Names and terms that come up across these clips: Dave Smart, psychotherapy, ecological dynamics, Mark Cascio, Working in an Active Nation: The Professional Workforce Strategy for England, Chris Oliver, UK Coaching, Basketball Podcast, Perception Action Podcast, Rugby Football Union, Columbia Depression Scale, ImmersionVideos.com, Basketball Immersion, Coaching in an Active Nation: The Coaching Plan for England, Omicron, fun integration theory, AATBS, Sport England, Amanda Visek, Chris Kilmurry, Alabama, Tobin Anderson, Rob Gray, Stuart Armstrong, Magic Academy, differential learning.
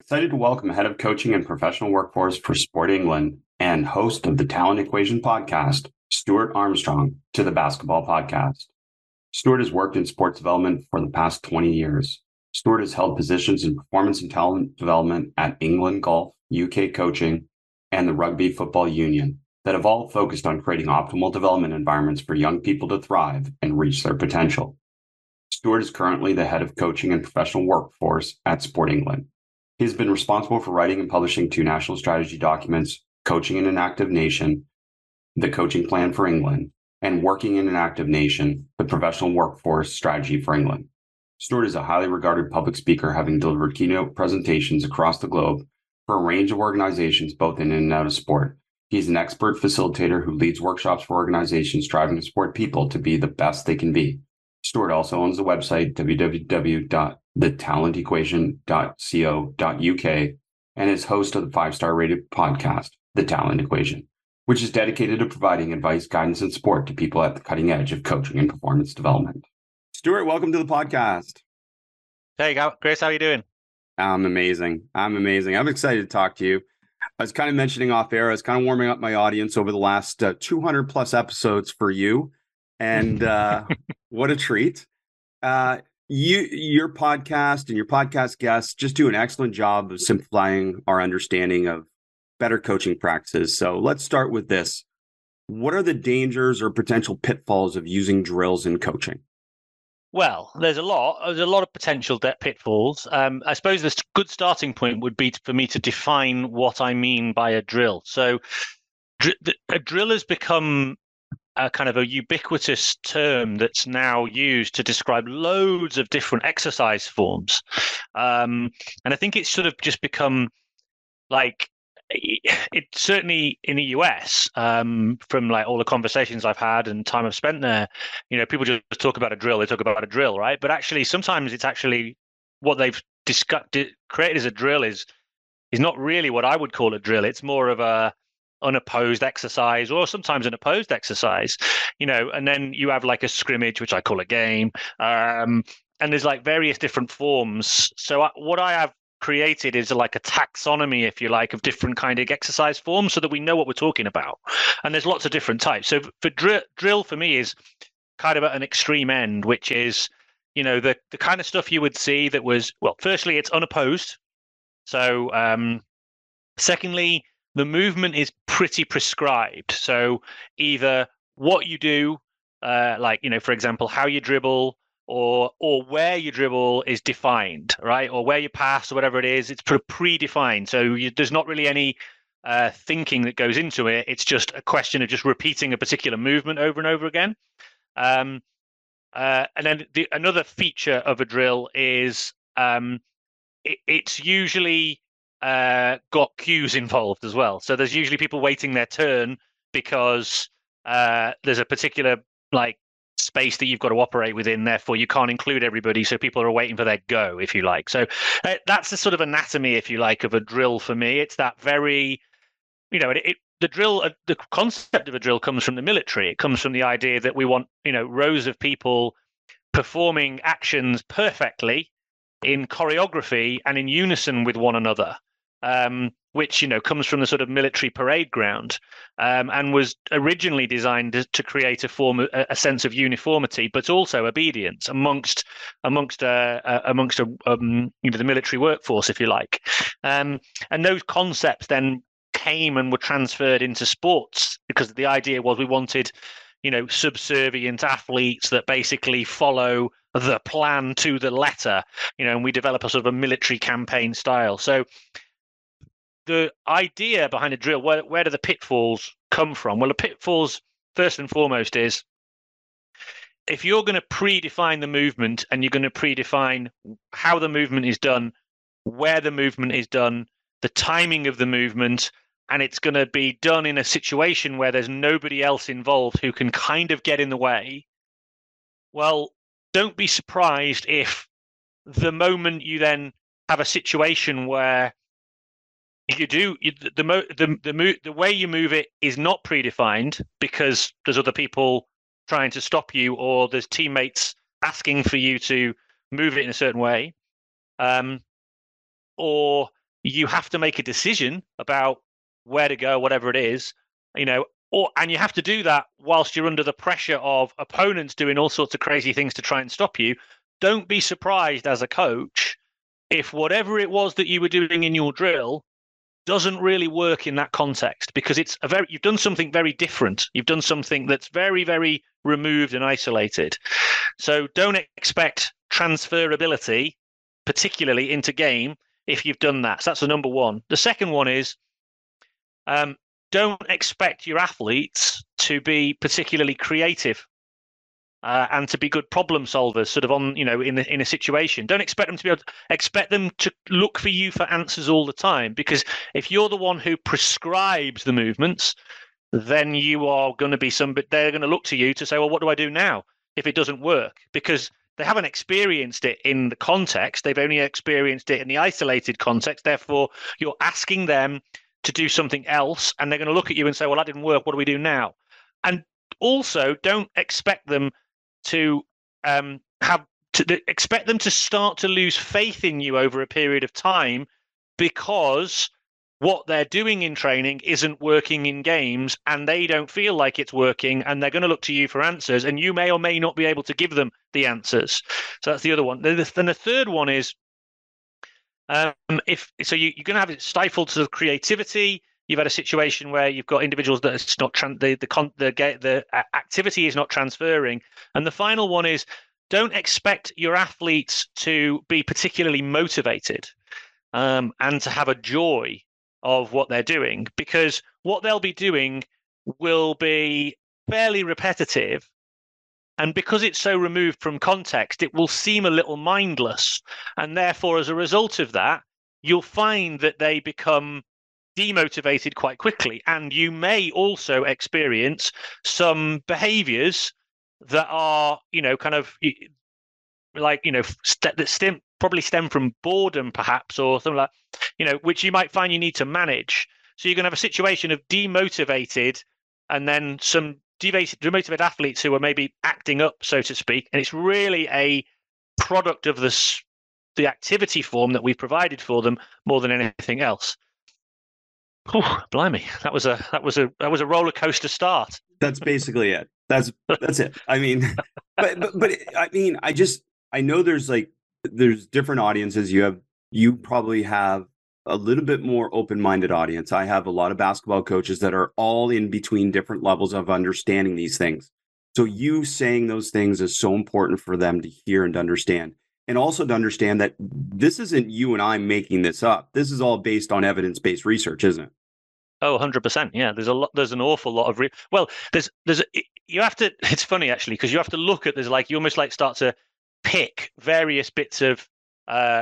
Excited to welcome Head of Coaching and Professional Workforce for Sport England and host of the Talent Equation podcast, Stuart Armstrong, to the Basketball Podcast. Stuart has worked in sports development for the past 20 years. Stuart has held positions in performance and talent development at England Golf, UK Coaching, and the Rugby Football Union that have all focused on creating optimal development environments for young people to thrive and reach their potential. Stuart is currently the Head of Coaching and Professional Workforce at Sport England. He has been responsible for writing and publishing two national strategy documents, Coaching in an Active Nation: The Coaching Plan for England, and Working in an Active Nation: The Professional Workforce Strategy for England. Stuart is a highly regarded public speaker, having delivered keynote presentations across the globe for a range of organizations, both in and out of sport. He's an expert facilitator who leads workshops for organizations striving to support people to be the best they can be. Stuart also owns the website www.thetalentequation.co.uk and is host of the 5-star rated podcast, The Talent Equation, which is dedicated to providing advice, guidance, and support to people at the cutting edge of coaching and performance development. Stuart, welcome to the podcast. Hey, Chris, how are you doing? I'm amazing. I'm excited to talk to you. I was kind of mentioning off air, I was kind of warming up my audience over the last 200 plus episodes for you. And what a treat. Your podcast and your podcast guests just do an excellent job of simplifying our understanding of better coaching practices. So let's start with this. What are the dangers or potential pitfalls of using drills in coaching? Well, there's a lot of potential pitfalls. I suppose the good starting point would be for me to define what I mean by a drill. So a drill has become a kind of a ubiquitous term that's now used to describe loads of different exercise forms. And I think it's sort of just become like, it certainly in the US, from like all the conversations I've had and time I've spent there, you know, people just talk about a drill. They talk about a drill, right? But actually, sometimes it's actually what they've created as a drill is not really what I would call a drill. It's more of a unopposed exercise, or sometimes an opposed exercise, you know. And then you have like a scrimmage, which I call a game, and there's like various different forms. So what I have created is like a taxonomy, if you like, of different kind of exercise forms so that we know what we're talking about. And there's lots of different types. So for drill for me is kind of at an extreme end, which is, you know, the kind of stuff you would see that was, well, firstly, it's unopposed. So secondly, the movement is pretty prescribed. So either what you do, like, you know, for example, how you dribble, or where you dribble is defined, right? Or where you pass or whatever it is, it's predefined. So there's not really any thinking that goes into it. It's just a question of just repeating a particular movement over and over again. And then another feature of a drill is it's usually got cues involved as well. So there's usually people waiting their turn because there's a particular like space that you've got to operate within, therefore you can't include everybody, so people are waiting for their go, if you like. So that's the sort of anatomy, if you like, of a drill for me. It's that very, you know, the concept of a drill comes from the military. It comes from the idea that we want, you know, rows of people performing actions perfectly in choreography and in unison with one another, which, you know, comes from the sort of military parade ground, and was originally designed to create a sense of uniformity, but also obedience amongst you know, the military workforce, if you like. And those concepts then came and were transferred into sports, because the idea was we wanted, you know, subservient athletes that basically follow the plan to the letter, you know, and we develop a sort of a military campaign style. So the idea behind a drill, where do the pitfalls come from? Well, the pitfalls, first and foremost, is if you're going to predefine the movement and you're going to predefine how the movement is done where the movement is done, the timing of the movement, and it's going to be done in a situation where there's nobody else involved who can kind of get in the way, well, don't be surprised if the moment you then have a situation where you do the way you move it is not predefined because there's other people trying to stop you or there's teammates asking for you to move it in a certain way, or you have to make a decision about where to go, whatever it is, and you have to do that whilst you're under the pressure of opponents doing all sorts of crazy things to try and stop you. Don't be surprised as a coach if whatever it was that you were doing in your drill doesn't really work in that context, because it's you've done something very different. You've done something that's very, very removed and isolated. So don't expect transferability, particularly into game, if you've done that. So that's the number one. The second one is don't expect your athletes to be particularly creative and to be good problem solvers, sort of on, in a situation. Don't expect them to be able to expect them to look for you for answers all the time, because if you're the one who prescribes the movements, then you are going to be somebody. They're going to look to you to say, well, what do I do now if it doesn't work? Because they haven't experienced it in the context. They've only experienced it in the isolated context. Therefore, you're asking them to do something else, and they're going to look at you and say, well, that didn't work. What do we do now? And also, don't expect them to expect them to start to lose faith in you over a period of time because what they're doing in training isn't working in games and they don't feel like it's working, and they're going to look to you for answers, and you may or may not be able to give them the answers. So that's the other one. Then the third one is you're going to have it stifled to the creativity. You've had a situation where you've got individuals that it's not the activity is not transferring. And the final one is don't expect your athletes to be particularly motivated and to have a joy of what they're doing, because what they'll be doing will be fairly repetitive. And because it's so removed from context, it will seem a little mindless. And therefore, as a result of that, you'll find that they become demotivated quite quickly. And you may also experience some behaviors that are, probably stem from boredom, perhaps, or something like, which you might find you need to manage. So you're going to have a situation of demotivated and then some demotivated athletes who are maybe acting up, so to speak, and it's really a product of the activity form that we've provided for them more than anything else. Oh, blimey, that was a roller coaster start. That's basically it. That's it. I mean, but I mean, I know there's different audiences. You probably have a little bit more open-minded audience. I have a lot of basketball coaches that are all in between different levels of understanding these things. So you saying those things is so important for them to hear and to understand. And also to understand that this isn't you and I making this up. This is all based on evidence-based research, isn't it? Oh, 100%. Yeah, there's an awful lot of it's funny actually, because you have to look at, you almost start to pick various bits of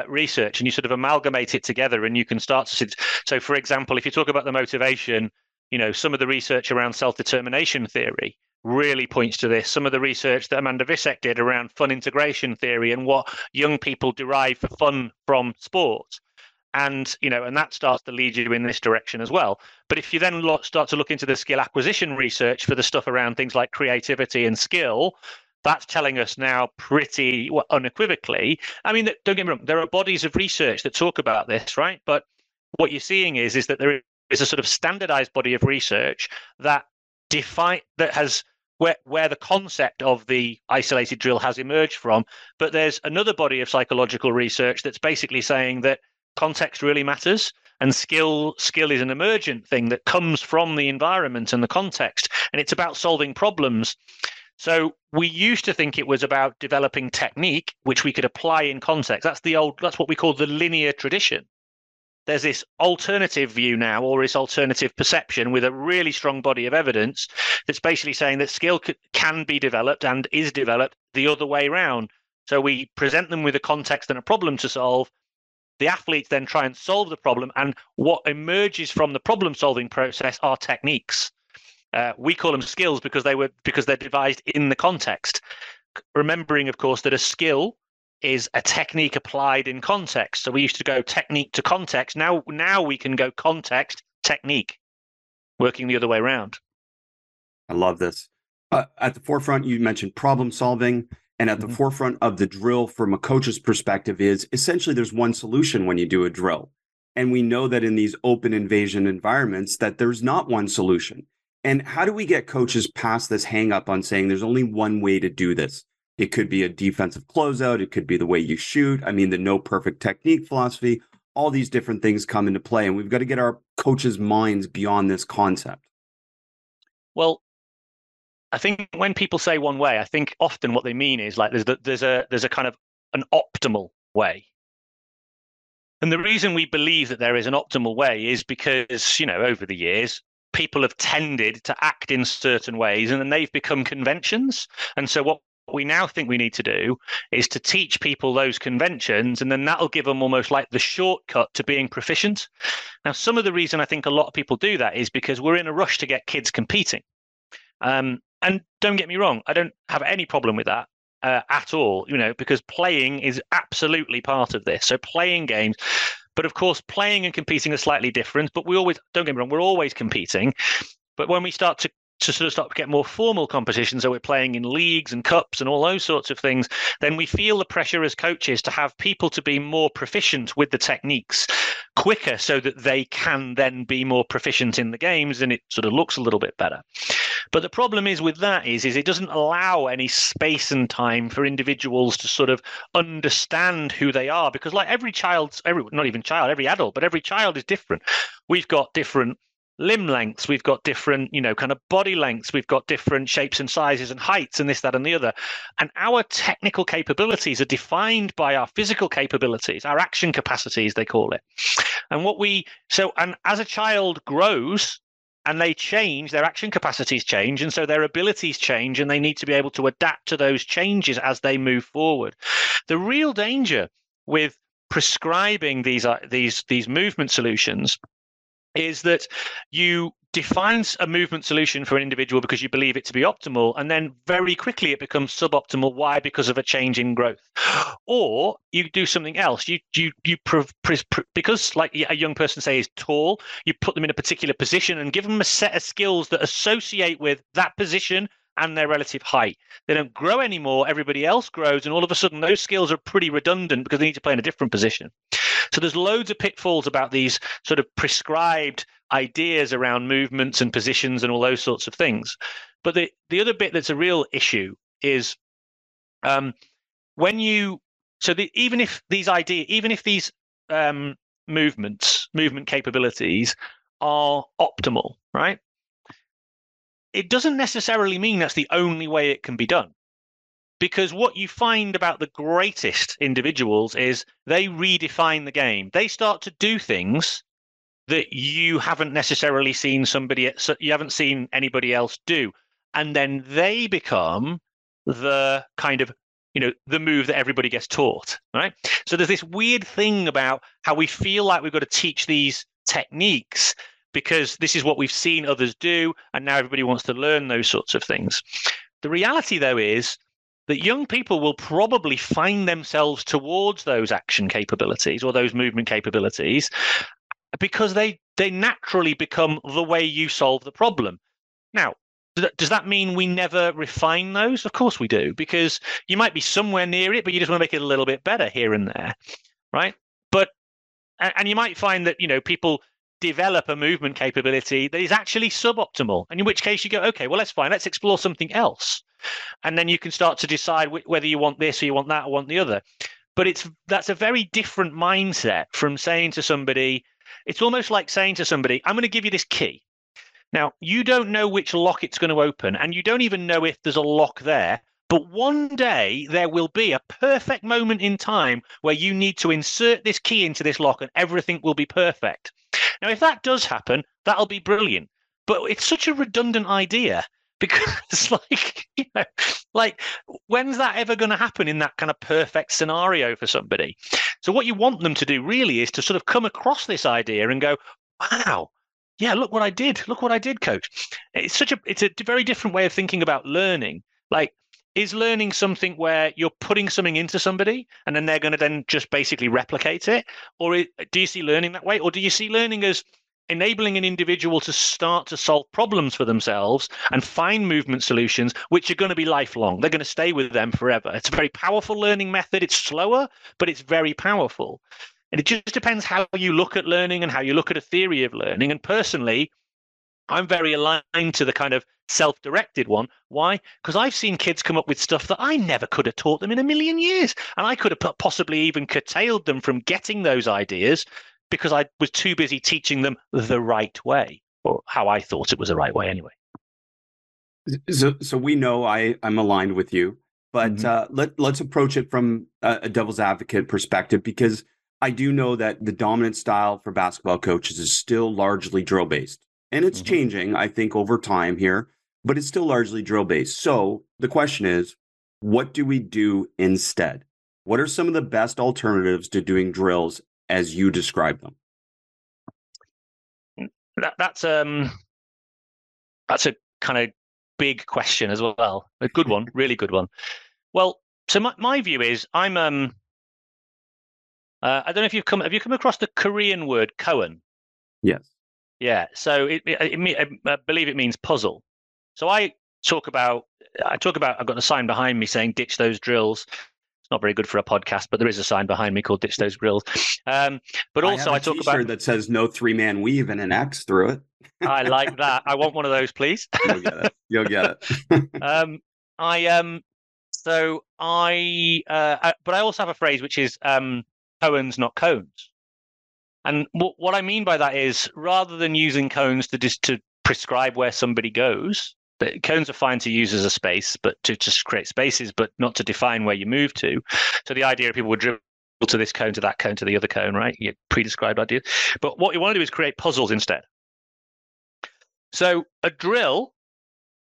research and you sort of amalgamate it together, and you can start to. So, for example, if you talk about the motivation, some of the research around self-determination theory really points to this. Some of the research that Amanda Visek did around fun integration theory and what young people derive for fun from sport, and that starts to lead you in this direction as well. But if you then start to look into the skill acquisition research for the stuff around things like creativity and skill, that's telling us now pretty unequivocally. I mean, don't get me wrong, there are bodies of research that talk about this, right? But what you're seeing is that there is a sort of standardized body of research that where the concept of the isolated drill has emerged from. But there's another body of psychological research that's basically saying that context really matters, and skill is an emergent thing that comes from the environment and the context, and it's about solving problems. So we used to think it was about developing technique, which we could apply in context. That's what we call the linear tradition. There's this alternative view now, or this alternative perception, with a really strong body of evidence that's basically saying that skill can be developed and is developed the other way around. So we present them with a context and a problem to solve, The athletes then try and solve the problem, and what emerges from the problem-solving process are techniques. We call them skills because they're devised in the context. Remembering, of course, that a skill is a technique applied in context. So we used to go technique to context. Now we can go context, technique, working the other way around. I love this. At the forefront, you mentioned problem solving. And at the forefront of the drill from a coach's perspective is essentially there's one solution when you do a drill. And we know that in these open invasion environments that there's not one solution. And how do we get coaches past this hang up on saying there's only one way to do this? It could be a defensive closeout. It could be the way you shoot. I mean, the no perfect technique philosophy, all these different things come into play. And we've got to get our coaches' minds beyond this concept. Well, I think when people say one way, I think often what they mean is like there's a kind of an optimal way. And the reason we believe that there is an optimal way is because, you know, over the years, people have tended to act in certain ways and then they've become conventions. And so what we now think we need to do is to teach people those conventions, and then that'll give them almost like the shortcut to being proficient. Now, some of the reason I think a lot of people do that is because we're in a rush to get kids competing. And don't get me wrong, I don't have any problem with that at all, you know, because playing is absolutely part of this. So playing games, but of course, playing and competing are slightly different. But we always, don't get me wrong, we're always competing. But when we start to sort of start to get more formal competitions, so we're playing in leagues and cups and all those sorts of things, then we feel the pressure as coaches to have people to be more proficient with the techniques quicker so that they can then be more proficient in the games and it sort of looks a little bit better. But the problem is with that is it doesn't allow any space and time for individuals to sort of understand who they are, because like every child is different. We've got different limb lengths, we've got different, you know, kind of body lengths, we've got different shapes and sizes and heights and this, that, and the other. And our technical capabilities are defined by our physical capabilities, our action capacities, they call it. And as a child grows and they change, their action capacities change, and so their abilities change, and they need to be able to adapt to those changes as they move forward. The real danger with prescribing these movement solutions is that you define a movement solution for an individual because you believe it to be optimal, and then very quickly it becomes suboptimal. Why? Because of a change in growth. Or you do something else. Because like a young person, say, is tall, you put them in a particular position and give them a set of skills that associate with that position and their relative height. They don't grow anymore. Everybody else grows, and all of a sudden those skills are pretty redundant because they need to play in a different position. So there's loads of pitfalls about these sort of prescribed ideas around movements and positions and all those sorts of things. But the other bit that's a real issue is even if these movement capabilities are optimal, right? It doesn't necessarily mean that's the only way it can be done. Because what you find about the greatest individuals is they redefine the game. They start to do things that you haven't necessarily seen anybody else do. And then they become the kind of, you know, the move that everybody gets taught, right? So there's this weird thing about how we feel like we've got to teach these techniques because this is what we've seen others do, and now everybody wants to learn those sorts of things. The reality, though, is that young people will probably find themselves towards those action capabilities or those movement capabilities because they naturally become the way you solve the problem. Now, does that mean we never refine those? Of course we do, because you might be somewhere near it, but you just want to make it a little bit better here and there, right? But, and you might find that, you know, people develop a movement capability that is actually suboptimal, and in which case you go, okay, well, that's fine, let's explore something else. And then you can start to decide whether you want this or you want that or want the other. But that's a very different mindset from saying to somebody, it's almost like saying to somebody, I'm going to give you this key. Now, you don't know which lock it's going to open, and you don't even know if there's a lock there. But one day there will be a perfect moment in time where you need to insert this key into this lock and everything will be perfect. Now, if that does happen, that'll be brilliant. But it's such a redundant idea. Because, like, you know, like, when's that ever going to happen in that kind of perfect scenario for somebody? So what you want them to do really is to sort of come across this idea and go, wow, yeah, look what I did. Look what I did, coach. It's such a, it's a very different way of thinking about learning. Like, is learning something where you're putting something into somebody and then they're going to then just basically replicate it? Or do you see learning that way? Or do you see learning as enabling an individual to start to solve problems for themselves and find movement solutions, which are going to be lifelong? They're going to stay with them forever. It's a very powerful learning method. It's slower, but it's very powerful. And it just depends how you look at learning and how you look at a theory of learning. And personally, I'm very aligned to the kind of self-directed one. Why? Because I've seen kids come up with stuff that I never could have taught them in a million years. And I could have possibly even curtailed them from getting those ideas because I was too busy teaching them the right way, or how I thought it was the right way anyway. So we know I'm aligned with you, but let's approach it from a devil's advocate perspective, because I do know that the dominant style for basketball coaches is still largely drill-based. And it's changing, I think, over time here, but it's still largely drill-based. So the question is, what do we do instead? What are some of the best alternatives to doing drills as you describe them? That's a kind of big question as well. A good one, really good one. Well, so my view is I don't know if you've come across the Korean word koan? Yes. Yeah. So I believe it means puzzle. So I talk about, I've got a sign behind me saying ditch those drills. It's not very good for a podcast, but there is a sign behind me called ditch those drills. But also I talk about that says no 3-man weave and an axe through it. I like that. I want one of those, please. You'll get it. But I also have a phrase, which is, koans, not cones. And what I mean by that is, rather than using cones to prescribe where somebody goes, cones are fine to use as a space, but to just create spaces, but not to define where you move to. So the idea of people would dribble to this cone, to that cone, to the other cone, right? You pre-described ideas. But what you want to do is create puzzles instead. So a drill,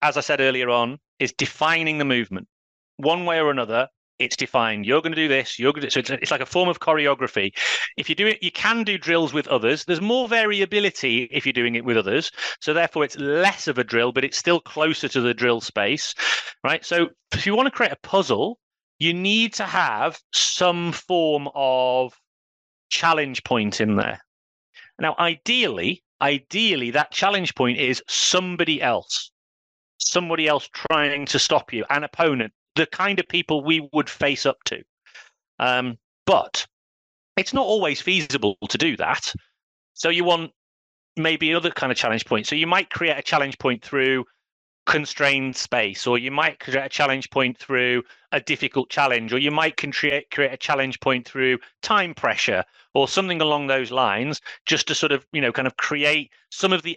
as I said earlier on, is defining the movement one way or another. It's defined. You're going to do this. You're going to. So it's like a form of choreography. If you do it, you can do drills with others. There's more variability if you're doing it with others. So therefore, it's less of a drill, but it's still closer to the drill space, right? So if you want to create a puzzle, you need to have some form of challenge point in there. Now, ideally, that challenge point is somebody else trying to stop you, an opponent. The kind of people we would face up to. But it's not always feasible to do that. So you want maybe other kind of challenge points. So you might create a challenge point through constrained space, or you might create a challenge point through a difficult challenge, or you might create a challenge point through time pressure or something along those lines, just to sort of, kind of create some of the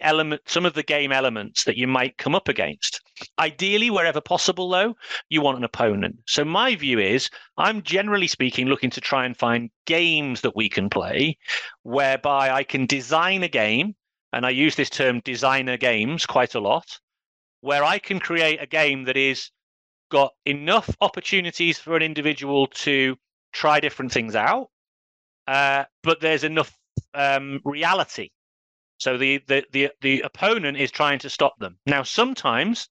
game elements that you might come up against. Ideally, wherever possible, though, you want an opponent. So my view is, I'm generally speaking looking to try and find games that we can play whereby I can design a game, and I use this term designer games quite a lot, where I can create a game that is got enough opportunities for an individual to try different things out, but there's enough reality. So the opponent is trying to stop them. Now, sometimes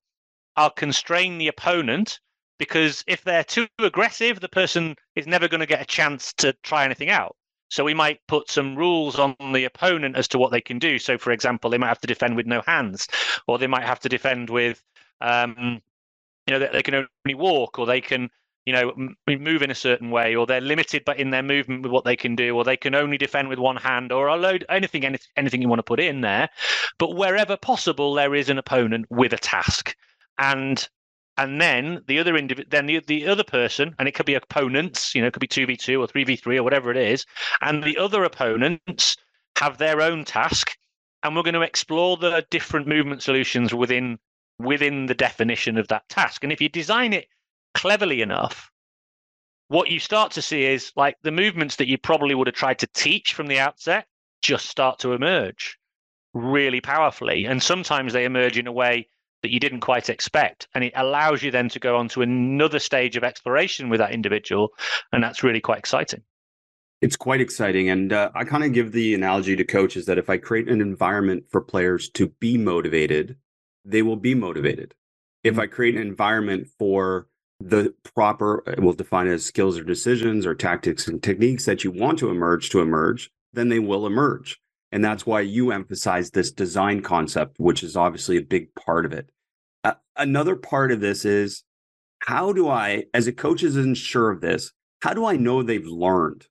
I'll constrain the opponent, because if they're too aggressive, the person is never going to get a chance to try anything out. So we might put some rules on the opponent as to what they can do. So, for example, they might have to defend with no hands, or they might have to defend with, they can only walk, or they can, move in a certain way, or they're limited but in their movement with what they can do, or they can only defend with one hand, or a load, anything you want to put in there. But wherever possible, there is an opponent with a task, and then the other person, and it could be opponents, it could be 2v2 or 3v3 or whatever it is, and the other opponents have their own task, and we're going to explore the different movement solutions within the definition of that task. And if you design it cleverly enough, what you start to see is, like, the movements that you probably would have tried to teach from the outset just start to emerge really powerfully. And sometimes they emerge in a way that you didn't quite expect. And it allows you then to go on to another stage of exploration with that individual. And that's really quite exciting. It's quite exciting. And I kind of give the analogy to coaches that if I create an environment for players to be motivated, they will be motivated. If I create an environment for the proper, we'll define it as skills or decisions or tactics and techniques that you want to emerge, then they will emerge. And that's why you emphasize this design concept, which is obviously a big part of it. Another part of this is, how do I, as a coach isn't sure of this, how do I know they've learned?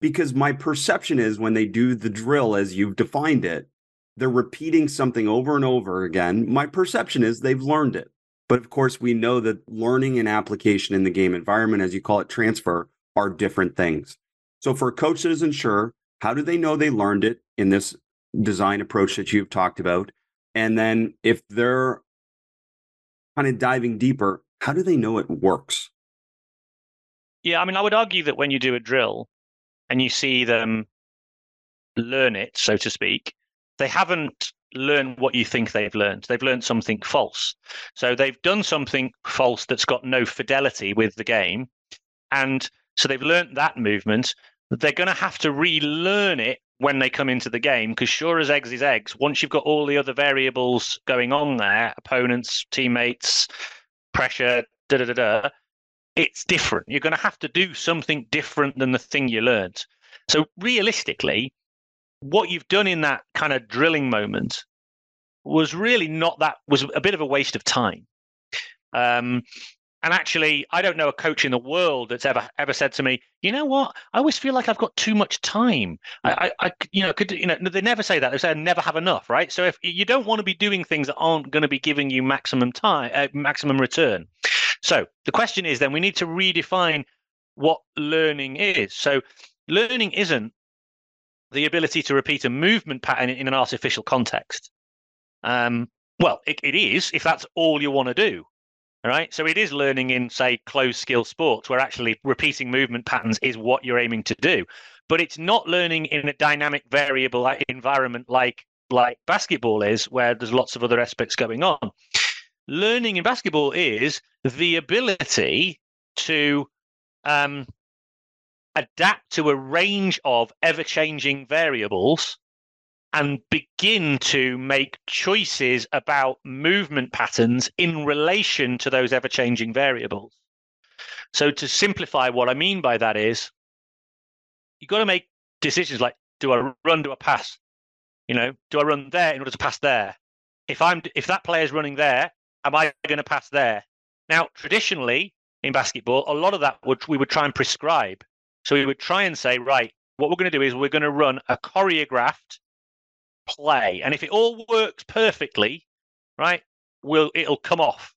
Because my perception is when they do the drill as you've defined it, they're repeating something over and over again. My perception is they've learned it. But of course, we know that learning and application in the game environment, as you call it, transfer, are different things. So for a coach that isn't sure, how do they know they learned it in this design approach that you've talked about? And then if they're kind of diving deeper, how do they know it works? Yeah, I mean, I would argue that when you do a drill, and you see them learn it, so to speak, they haven't learned what you think they've learned. They've learned something false. So they've done something false that's got no fidelity with the game. And so they've learned that movement. They're going to have to relearn it when they come into the game, because sure as eggs is eggs, once you've got all the other variables going on there, opponents, teammates, pressure, it's different. You're going to have to do something different than the thing you learned. So realistically, what you've done in that kind of drilling moment was really not that, was a bit of a waste of time. And actually, I don't know a coach in the world that's ever said to me, you know what, I always feel like I've got too much time. They never say that. They say I never have enough, right? So if you don't want to be doing things that aren't going to be giving you maximum time, maximum return. So the question is then we need to redefine what learning is. So learning isn't the ability to repeat a movement pattern in an artificial context. It is if that's all you want to do. All right. So it is learning in, say, closed skill sports where actually repeating movement patterns is what you're aiming to do. But it's not learning in a dynamic variable environment like basketball is, where there's lots of other aspects going on. Learning in basketball is the ability to adapt to a range of ever-changing variables and begin to make choices about movement patterns in relation to those ever-changing variables. So to simplify what I mean by that is you've got to make decisions like, do I run, do I pass? You know, do I run there in order to pass there? If that player is running there, am I going to pass there? Now, traditionally in basketball, a lot of that we would try and prescribe. So we would try and say, right, what we're going to do is we're going to run a choreographed play. And if it all works perfectly, right, it'll come off.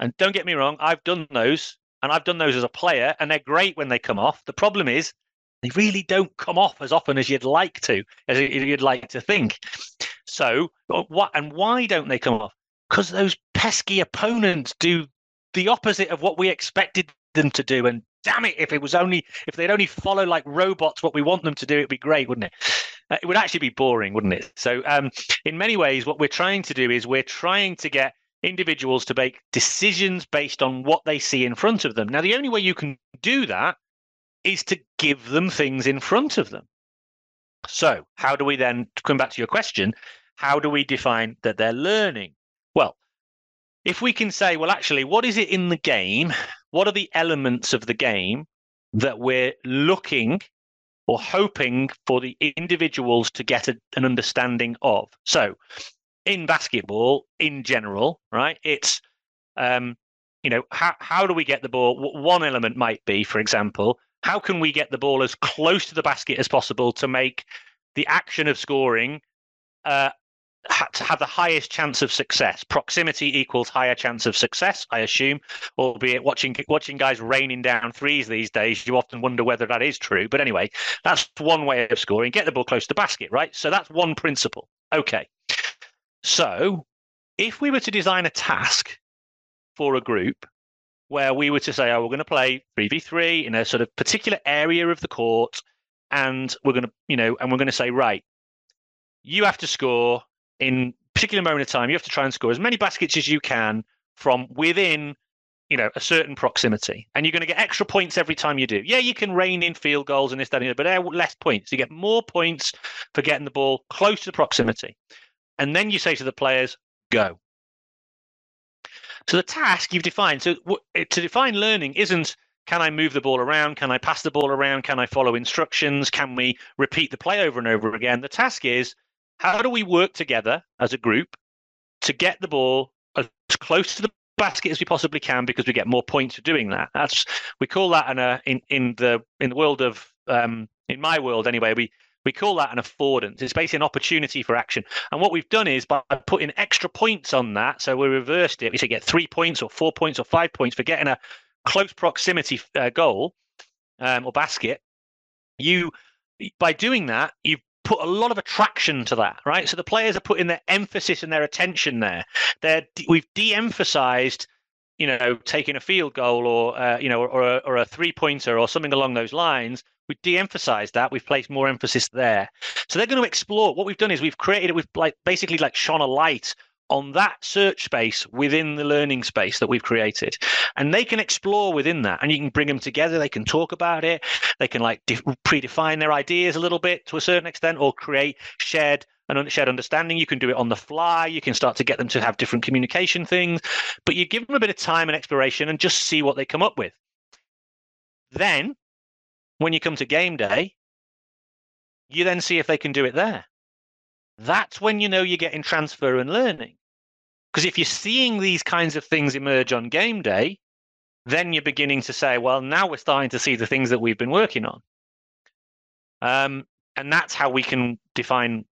And don't get me wrong, I've done those as a player, and they're great when they come off. The problem is they really don't come off as often as you'd like to think. So why don't they come off? Because those pesky opponents do the opposite of what we expected them to do. And damn it, if they'd only follow like robots what we want them to do, it'd be great, wouldn't it? It would actually be boring, wouldn't it? So in many ways, what we're trying to do is we're trying to get individuals to make decisions based on what they see in front of them. Now, the only way you can do that is to give them things in front of them. So how do we then, to come back to your question, how do we define that they're learning? Well, if we can say, well, actually, what is it in the game? What are the elements of the game that we're looking or hoping for the individuals to get an understanding of? So in basketball, in general, right, it's, how do we get the ball? One element might be, for example, how can we get the ball as close to the basket as possible to make the action of scoring to have the highest chance of success? Proximity equals higher chance of success, I assume, albeit watching guys raining down threes these days, you often wonder whether that is true. But anyway, that's one way of scoring. Get the ball close to the basket, right? So that's one principle. Okay. So if we were to design a task for a group where we were to say, oh, we're going to play 3v3 in a sort of particular area of the court, and we're going to say, right, you have to score in a particular moment of time, you have to try and score as many baskets as you can from within a certain proximity, and you're going to get extra points every time you do. Yeah, you can rein in field goals and this, that, and the other, but they're less points. You get more points for getting the ball close to the proximity. And then you say to the players, go. So the task you've defined, so to define learning isn't, can I move the ball around? Can I pass the ball around? Can I follow instructions? Can we repeat the play over and over again? The task is, how do we work together as a group to get the ball as close to the basket as we possibly can, because we get more points for doing that? That's, we call that in the world of in my world anyway, we call that an affordance. It's basically an opportunity for action. And what we've done is by putting extra points on that, so we reversed it. We should get 3 points or 4 points or 5 points for getting a close proximity goal or basket. You, by doing that, you've put a lot of attraction to that, right? So the players are putting their emphasis and their attention there. We've de-emphasized, taking a field goal or a three-pointer or something along those lines. We've de-emphasized that. We've placed more emphasis there. So they're going to explore. What we've done is we've created, we've shone a light on that search space within the learning space that we've created, and they can explore within that, and you can bring them together. They can talk about it. They can predefine their ideas a little bit to a certain extent, or create shared understanding. You can do it on the fly. You can start to get them to have different communication things, but you give them a bit of time and exploration and just see what they come up with. Then when you come to game day, you then see if they can do it there. That's when you're getting transfer and learning. Because if you're seeing these kinds of things emerge on game day, then you're beginning to say, well, now we're starting to see the things that we've been working on. And that's how we can define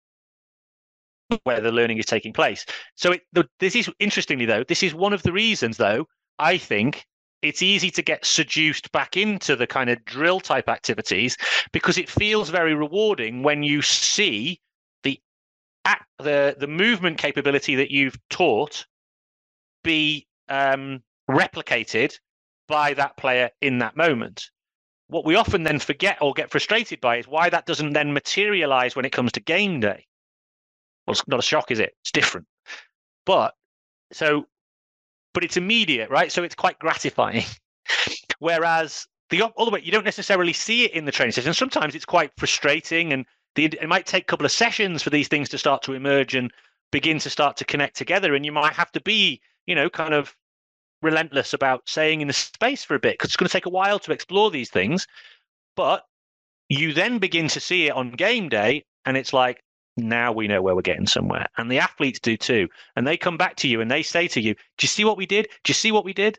where the learning is taking place. So this is one of the reasons, though, I think it's easy to get seduced back into the kind of drill type activities, because it feels very rewarding when you see the movement capability that you've taught be replicated by that player in that moment. What we often then forget or get frustrated by is why that doesn't then materialize when it comes to game day. Well, it's not a shock, is it? It's different. But it's immediate, right? So it's quite gratifying. Whereas the other way, you don't necessarily see it in the training session. Sometimes it's quite frustrating, and it might take a couple of sessions for these things to start to emerge and begin to start to connect together. And you might have to be, kind of relentless about staying in the space for a bit, because it's going to take a while to explore these things. But you then begin to see it on game day, and it's like, now we know where we're getting somewhere. And the athletes do too. And they come back to you and they say to you, do you see what we did? Do you see what we did?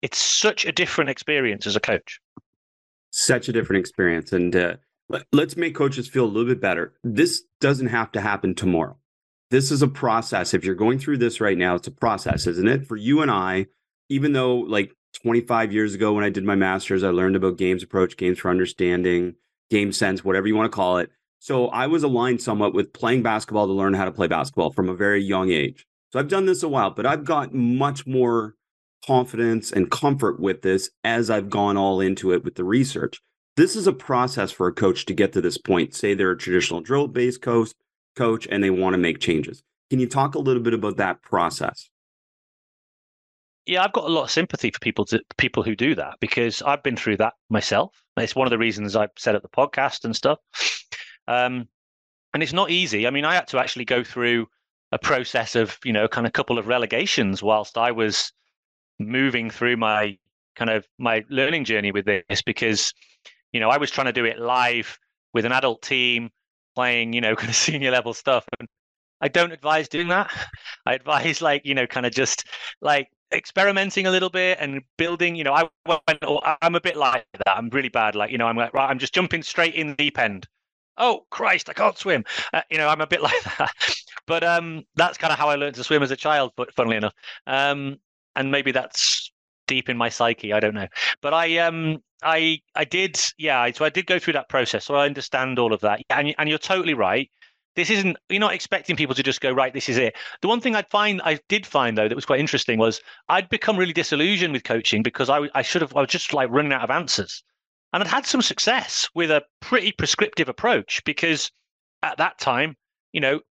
It's such a different experience as a coach. Such a different experience. And, let's make coaches feel a little bit better. This doesn't have to happen tomorrow. This is a process. If you're going through this right now, it's a process, isn't it? For you and I, even though 25 years ago when I did my master's, I learned about games approach, games for understanding, game sense, whatever you want to call it. So I was aligned somewhat with playing basketball to learn how to play basketball from a very young age. So I've done this a while, but I've got much more confidence and comfort with this as I've gone all into it with the research. This is a process for a coach to get to this point. Say they're a traditional drill-based coach and they want to make changes. Can you talk a little bit about that process? Yeah, I've got a lot of sympathy for people who do that, because I've been through that myself. It's one of the reasons I've set up the podcast and stuff. And it's not easy. I mean, I had to actually go through a process of, kind of a couple of relegations whilst I was moving through my kind of my learning journey with this, because I was trying to do it live with an adult team playing, kind of senior level stuff. And I don't advise doing that. I advise kind of just experimenting a little bit and building. I'm a bit like that. I'm really bad. I'm like, right, I'm just jumping straight in the deep end. Oh, Christ, I can't swim. I'm a bit like that. But that's kind of how I learned to swim as a child, but funnily enough. And maybe that's deep in my psyche. I don't know. But I did go through that process, so I understand all of that. And you're totally right. This isn't, you're not expecting people to just go, right, this is it. The one thing I did find though that was quite interesting was I'd become really disillusioned with coaching, because I was just running out of answers. And I'd had some success with a pretty prescriptive approach, because at that time,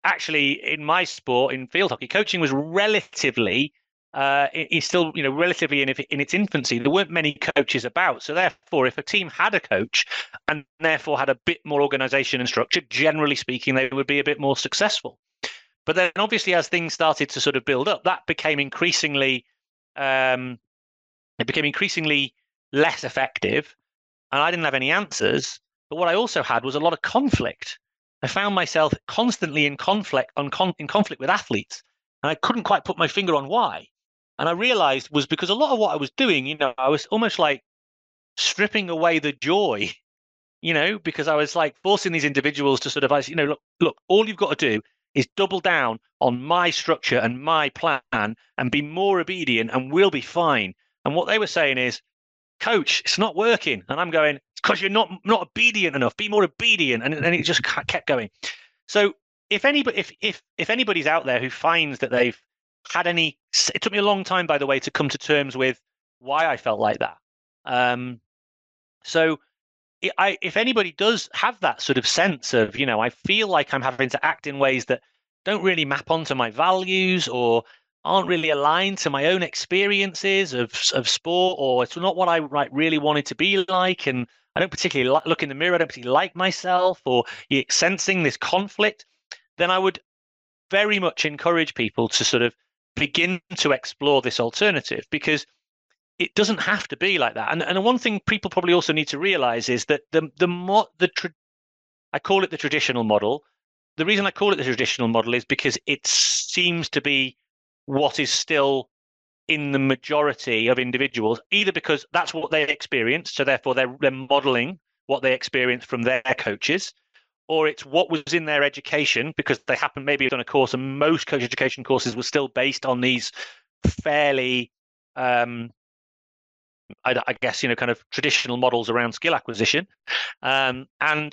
actually in my sport, in field hockey, coaching was relatively is still, you know, relatively in its infancy. There weren't many coaches about. So therefore, if a team had a coach and therefore had a bit more organisation and structure, generally speaking, they would be a bit more successful. But then obviously, as things started to sort of build up, that became increasingly less effective. And I didn't have any answers. But what I also had was a lot of conflict. I found myself constantly in conflict with athletes, and I couldn't quite put my finger on why. And I realized was because a lot of what I was doing, you know, I was almost like stripping away the joy, you know, because I was like forcing these individuals to sort of, you know, look, all you've got to do is double down on my structure and my plan and be more obedient and we'll be fine. And what they were saying is, coach, it's not working. And I'm going, it's because you're not obedient enough. Be more obedient. And it just kept going. So if anybody's out there who finds that they've had any, it took me a long time, by the way, to come to terms with why I felt like that. So if anybody does have that sort of sense of, you know, I feel like I'm having to act in ways that don't really map onto my values or aren't really aligned to my own experiences of sport, or it's not what I really wanted to be like, and I don't particularly look in the mirror, I don't particularly like myself, or you're sensing this conflict, then I would very much encourage people to sort of begin to explore this alternative, because it doesn't have to be like that. And one thing people probably also need to realize is that I call it the traditional model. The reason I call it the traditional model is because it seems to be what is still in the majority of individuals, either because that's what they experienced, so therefore they're modeling what they experienced from their coaches, or it's what was in their education because they happen maybe done a course, and most coach education courses were still based on these fairly, I guess, you know, kind of traditional models around skill acquisition, and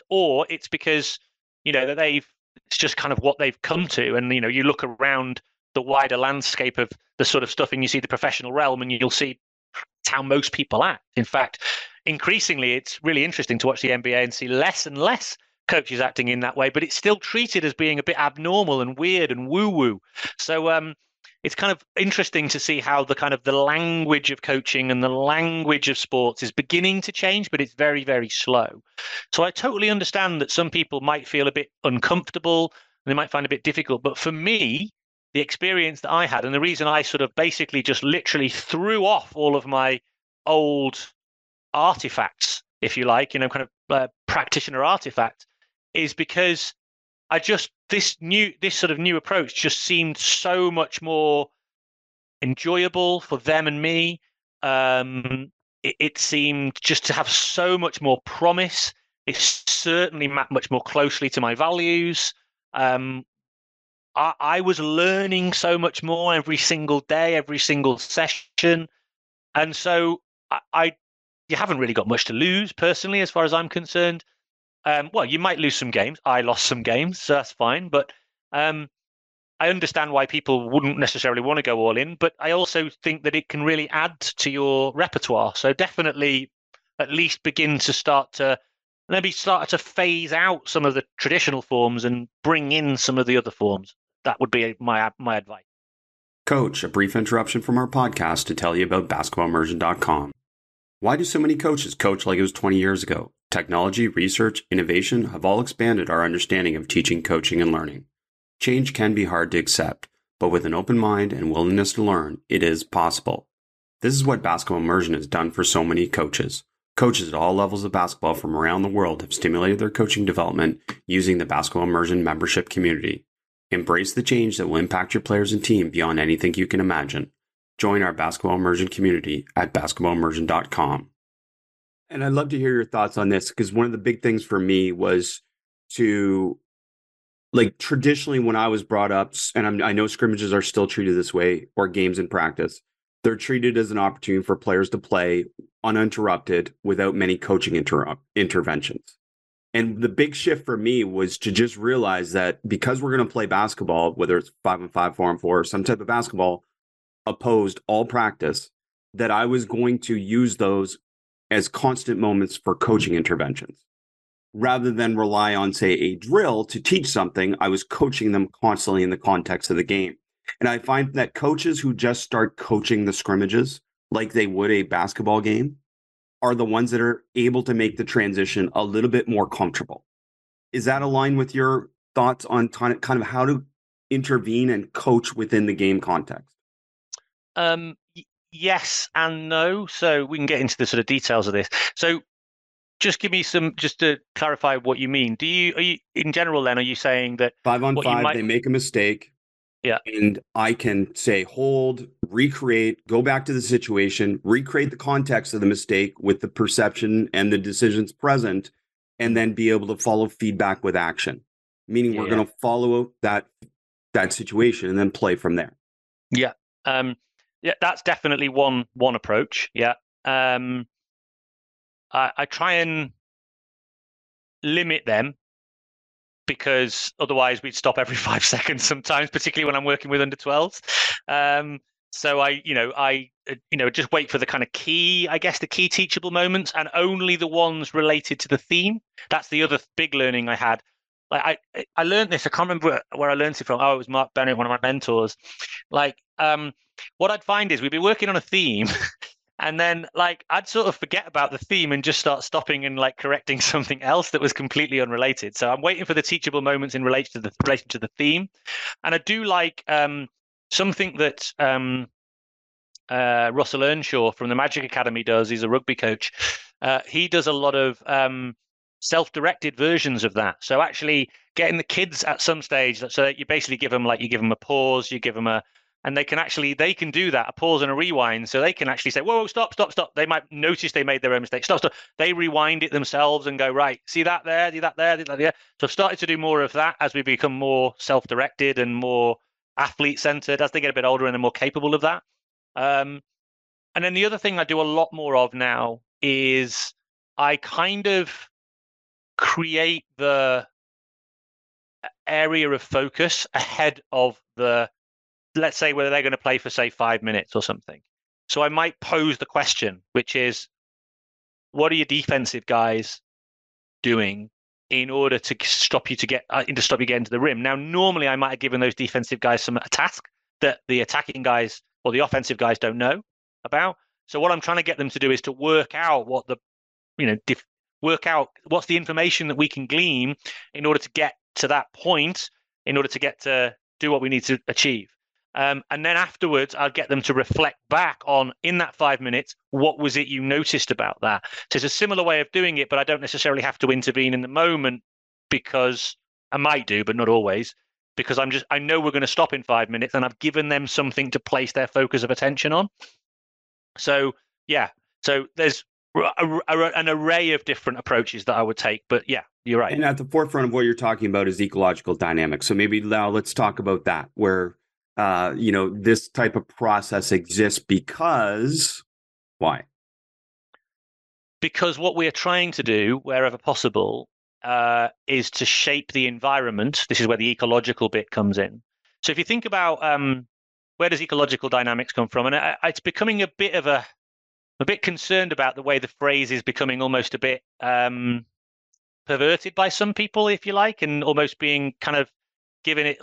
or it's because, you know, that it's just kind of what they've come to, and you know, you look around the wider landscape of the sort of stuff, and you see the professional realm, and you'll see how most people act. In fact, increasingly, it's really interesting to watch the NBA and see less and less coaches acting in that way, but it's still treated as being a bit abnormal and weird and woo-woo. So it's kind of interesting to see how the kind of the language of coaching and the language of sports is beginning to change, but it's very, very slow. So I totally understand that some people might feel a bit uncomfortable and they might find it a bit difficult. But for me, the experience that I had, and the reason I sort of basically just literally threw off all of my old artifacts, if you like, you know, kind of practitioner artifact, is because I just, this sort of new approach just seemed so much more enjoyable for them and me. It seemed just to have so much more promise. It certainly mapped much more closely to my values. I was learning so much more every single day, every single session. And so you haven't really got much to lose personally, as far as I'm concerned. Well, you might lose some games. I lost some games, so that's fine. But I understand why people wouldn't necessarily want to go all in. But I also think that it can really add to your repertoire. So definitely at least begin to start to phase out some of the traditional forms and bring in some of the other forms. That would be my advice. Coach, a brief interruption from our podcast to tell you about basketballimmersion.com. Why do so many coaches coach like it was 20 years ago? Technology, research, innovation have all expanded our understanding of teaching, coaching, and learning. Change can be hard to accept, but with an open mind and willingness to learn, it is possible. This is what Basketball Immersion has done for so many coaches. Coaches at all levels of basketball from around the world have stimulated their coaching development using the Basketball Immersion membership community. Embrace the change that will impact your players and team beyond anything you can imagine. Join our Basketball Immersion community at basketballimmersion.com. And I'd love to hear your thoughts on this, because one of the big things for me was to, like, traditionally when I was brought up, and I know scrimmages are still treated this way, or games in practice, they're treated as an opportunity for players to play uninterrupted without many coaching interventions. And the big shift for me was to just realize that because we're going to play basketball, whether it's 5-on-5, 4-on-4, or some type of basketball, opposed all practice, that I was going to use those as constant moments for coaching interventions. Rather than rely on, say, a drill to teach something, I was coaching them constantly in the context of the game. And I find that coaches who just start coaching the scrimmages like they would a basketball game are the ones that are able to make the transition a little bit more comfortable. Is that aligned with your thoughts on kind of how to intervene and coach within the game context? Yes and no. So we can get into the sort of details of this. So just give me some, just to clarify what you mean. Are you in general, then, are you saying that 5-on-5, they make a mistake? Yeah. And I can say, hold, recreate, go back to the situation, recreate the context of the mistake with the perception and the decisions present, and then be able to follow feedback with action, meaning we're going to follow that situation and then play from there. Yeah. That's definitely one approach. Yeah. I try and limit them, because otherwise we'd stop every 5 seconds sometimes, particularly when I'm working with under 12s. So I just wait for the kind of key teachable moments, and only the ones related to the theme. That's the other big learning I had. Like I learned this. I can't remember where I learned it from. Oh, it was Mark Bennett, one of my mentors. What I'd find is we'd be working on a theme and then I'd sort of forget about the theme and just start stopping and correcting something else that was completely unrelated. So I'm waiting for the teachable moments in relation to the theme. And I do something that Russell Earnshaw from the Magic Academy does. He's a rugby coach. He does a lot of self-directed versions of that. So actually getting the kids at some stage, so that you basically give them a pause, you give them a, and they can do that, a pause and a rewind. So they can actually say, whoa, stop. They might notice they made their own mistake. Stop. They rewind it themselves and go, right, see that there, do that there, do that there. So I've started to do more of that as we become more self-directed and more athlete-centered as they get a bit older and they're more capable of that. And then the other thing I do a lot more of now is I kind of create the area of focus ahead of the, let's say whether they're going to play for, say, 5 minutes or something. So I might pose the question, which is, what are your defensive guys doing in order to stop you getting to the rim? Now, normally I might have given those defensive guys a task that the attacking guys or the offensive guys don't know about. So what I'm trying to get them to do is to work out what's the information that we can glean in order to get to that point, in order to get to do what we need to achieve. And then afterwards, I'll get them to reflect back on, in that 5 minutes, what was it you noticed about that? So it's a similar way of doing it, but I don't necessarily have to intervene in the moment, because I might do, but not always, because I know we're going to stop in 5 minutes, and I've given them something to place their focus of attention on. So, yeah, so there's an array of different approaches that I would take, but yeah, you're right. And at the forefront of what you're talking about is ecological dynamics. So maybe now let's talk about that, where this type of process exists because why? Because what we are trying to do, wherever possible, is to shape the environment. This is where the ecological bit comes in. So if you think about where does ecological dynamics come from, and it's becoming a bit of a, I'm a bit concerned about the way the phrase is becoming almost a bit perverted by some people, if you like, and almost being kind of giving it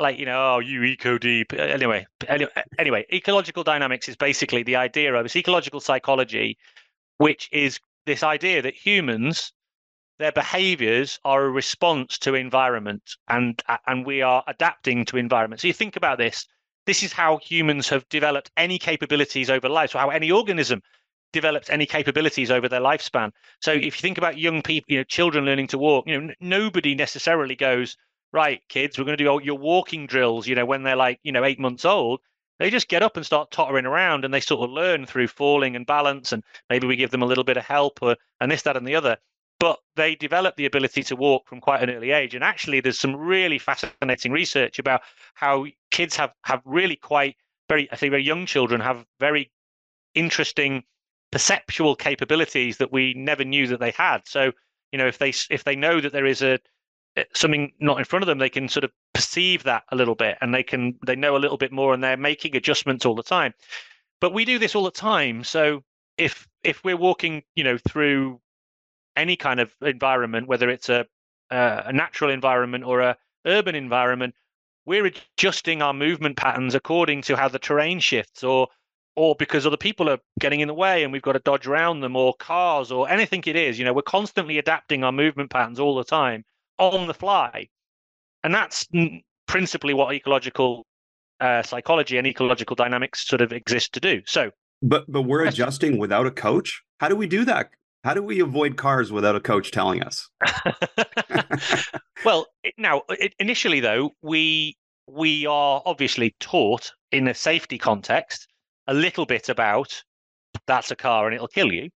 you eco deep. Anyway, ecological dynamics is basically the idea of, it's ecological psychology, which is this idea that humans, their behaviors are a response to environment, and we are adapting to environment. So you think about this. This is how humans have developed any capabilities over life. So how any organism develops any capabilities over their lifespan. So if you think about young people, children learning to walk, nobody necessarily goes, right, kids, we're going to do all your walking drills, when they're 8 months old. They just get up and start tottering around, and they sort of learn through falling and balance, and maybe we give them a little bit of help and this, that, and the other. But they develop the ability to walk from quite an early age. And actually, there's some really fascinating research about how kids have really very young children have very interesting perceptual capabilities that we never knew that they had. So, if they know that there is something not in front of them, they can sort of perceive that a little bit, and they know a little bit more, and they're making adjustments all the time. But we do this all the time. So if we're walking, through any kind of environment, whether it's a natural environment or a urban environment, we're adjusting our movement patterns according to how the terrain shifts, or because other people are getting in the way and we've got to dodge around them, or cars, or anything it is. You know, we're constantly adapting our movement patterns all the time on the fly. And that's principally what ecological psychology and ecological dynamics sort of exist to do. So, but we're adjusting without a coach? How do we do that? How do we avoid cars without a coach telling us? Well, initially, though, we are obviously taught in a safety context a little bit about that's a car and it'll kill you.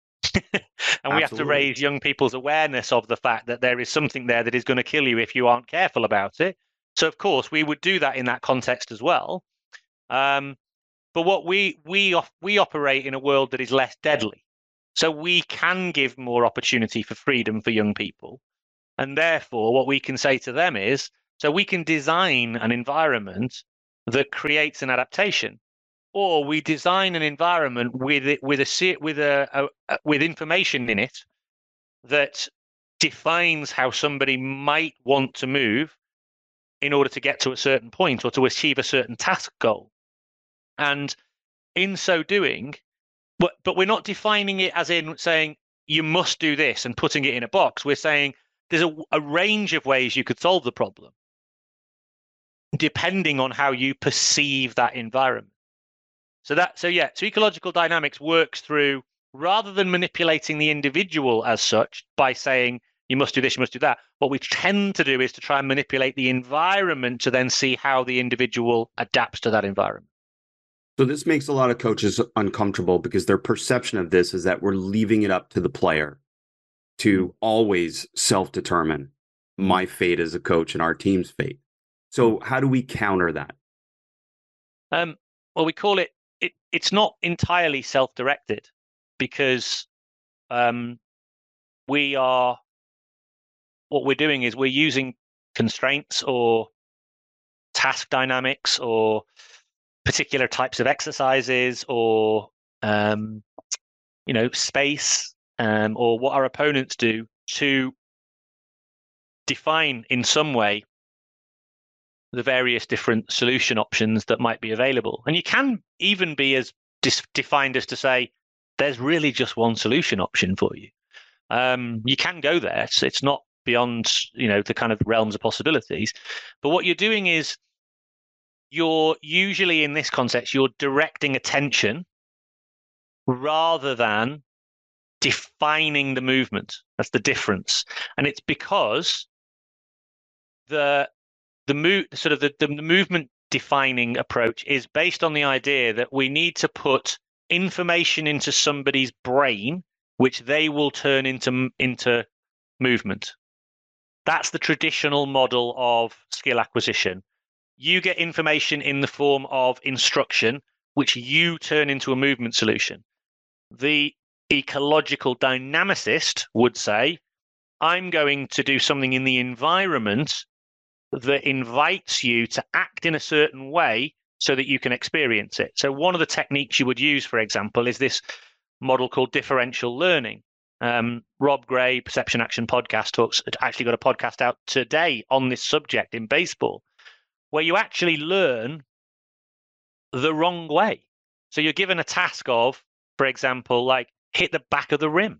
And absolutely, we have to raise young people's awareness of the fact that there is something there that is going to kill you if you aren't careful about it. So, of course, we would do that in that context as well. But what we operate in a world that is less deadly. So we can give more opportunity for freedom for young people. And therefore, what we can say to them is, so we can design an environment that creates an adaptation, or we design an environment with information in it that defines how somebody might want to move in order to get to a certain point or to achieve a certain task goal. And in so doing, But we're not defining it as in saying you must do this and putting it in a box. We're saying there's a range of ways you could solve the problem, depending on how you perceive that environment. So ecological dynamics works through, rather than manipulating the individual as such by saying you must do this, you must do that. What we tend to do is to try and manipulate the environment to then see how the individual adapts to that environment. So this makes a lot of coaches uncomfortable because their perception of this is that we're leaving it up to the player to always self-determine my fate as a coach and our team's fate. So how do we counter that? Well, we call it it's not entirely self-directed because what we're doing is we're using constraints or task dynamics or particular types of exercises or, space or what our opponents do to define in some way the various different solution options that might be available. And you can even be as defined as to say, there's really just one solution option for you. You can go there. So it's not beyond, the kind of realms of possibilities. But what you're doing is, you're usually in this context, you're directing attention rather than defining the movement. That's the difference. And it's because the movement defining approach is based on the idea that we need to put information into somebody's brain, which they will turn into movement. That's the traditional model of skill acquisition. You get information in the form of instruction, which you turn into a movement solution. The ecological dynamicist would say, I'm going to do something in the environment that invites you to act in a certain way so that you can experience it. So one of the techniques you would use, for example, is this model called differential learning. Rob Gray, Perception Action Podcast, actually got a podcast out today on this subject in baseball, where you actually learn the wrong way. So you're given a task of, for example, like hit the back of the rim,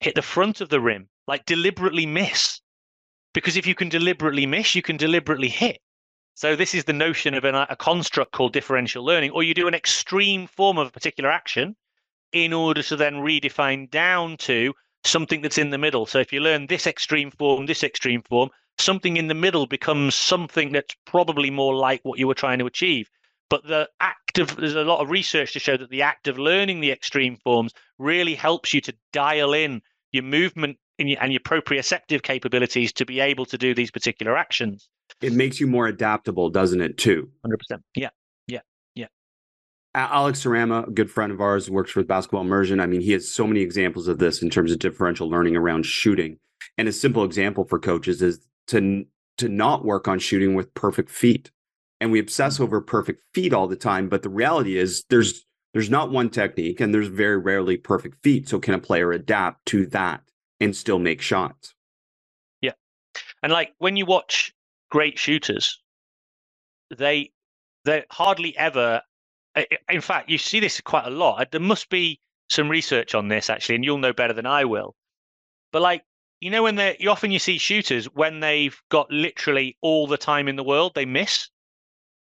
hit the front of the rim, like deliberately miss. Because if you can deliberately miss, you can deliberately hit. So this is the notion of a construct called differential learning, or you do an extreme form of a particular action in order to then redefine down to something that's in the middle. So if you learn this extreme form, something in the middle becomes something that's probably more like what you were trying to achieve. But there's a lot of research to show that the act of learning the extreme forms really helps you to dial in your movement and your proprioceptive capabilities to be able to do these particular actions. It makes you more adaptable, doesn't it, too? 100%. Yeah. Alex Sarama, a good friend of ours, works with Basketball Immersion. I mean, he has so many examples of this in terms of differential learning around shooting. And a simple example for coaches is to not work on shooting with perfect feet. And we obsess over perfect feet all the time. But the reality is there's not one technique and there's very rarely perfect feet. So can a player adapt to that and still make shots? Yeah. And like when you watch great shooters, they hardly ever, in fact, you see this quite a lot. There must be some research on this, actually, and you'll know better than I will. But like, you know, when they often you see shooters, when they've got literally all the time in the world, they miss.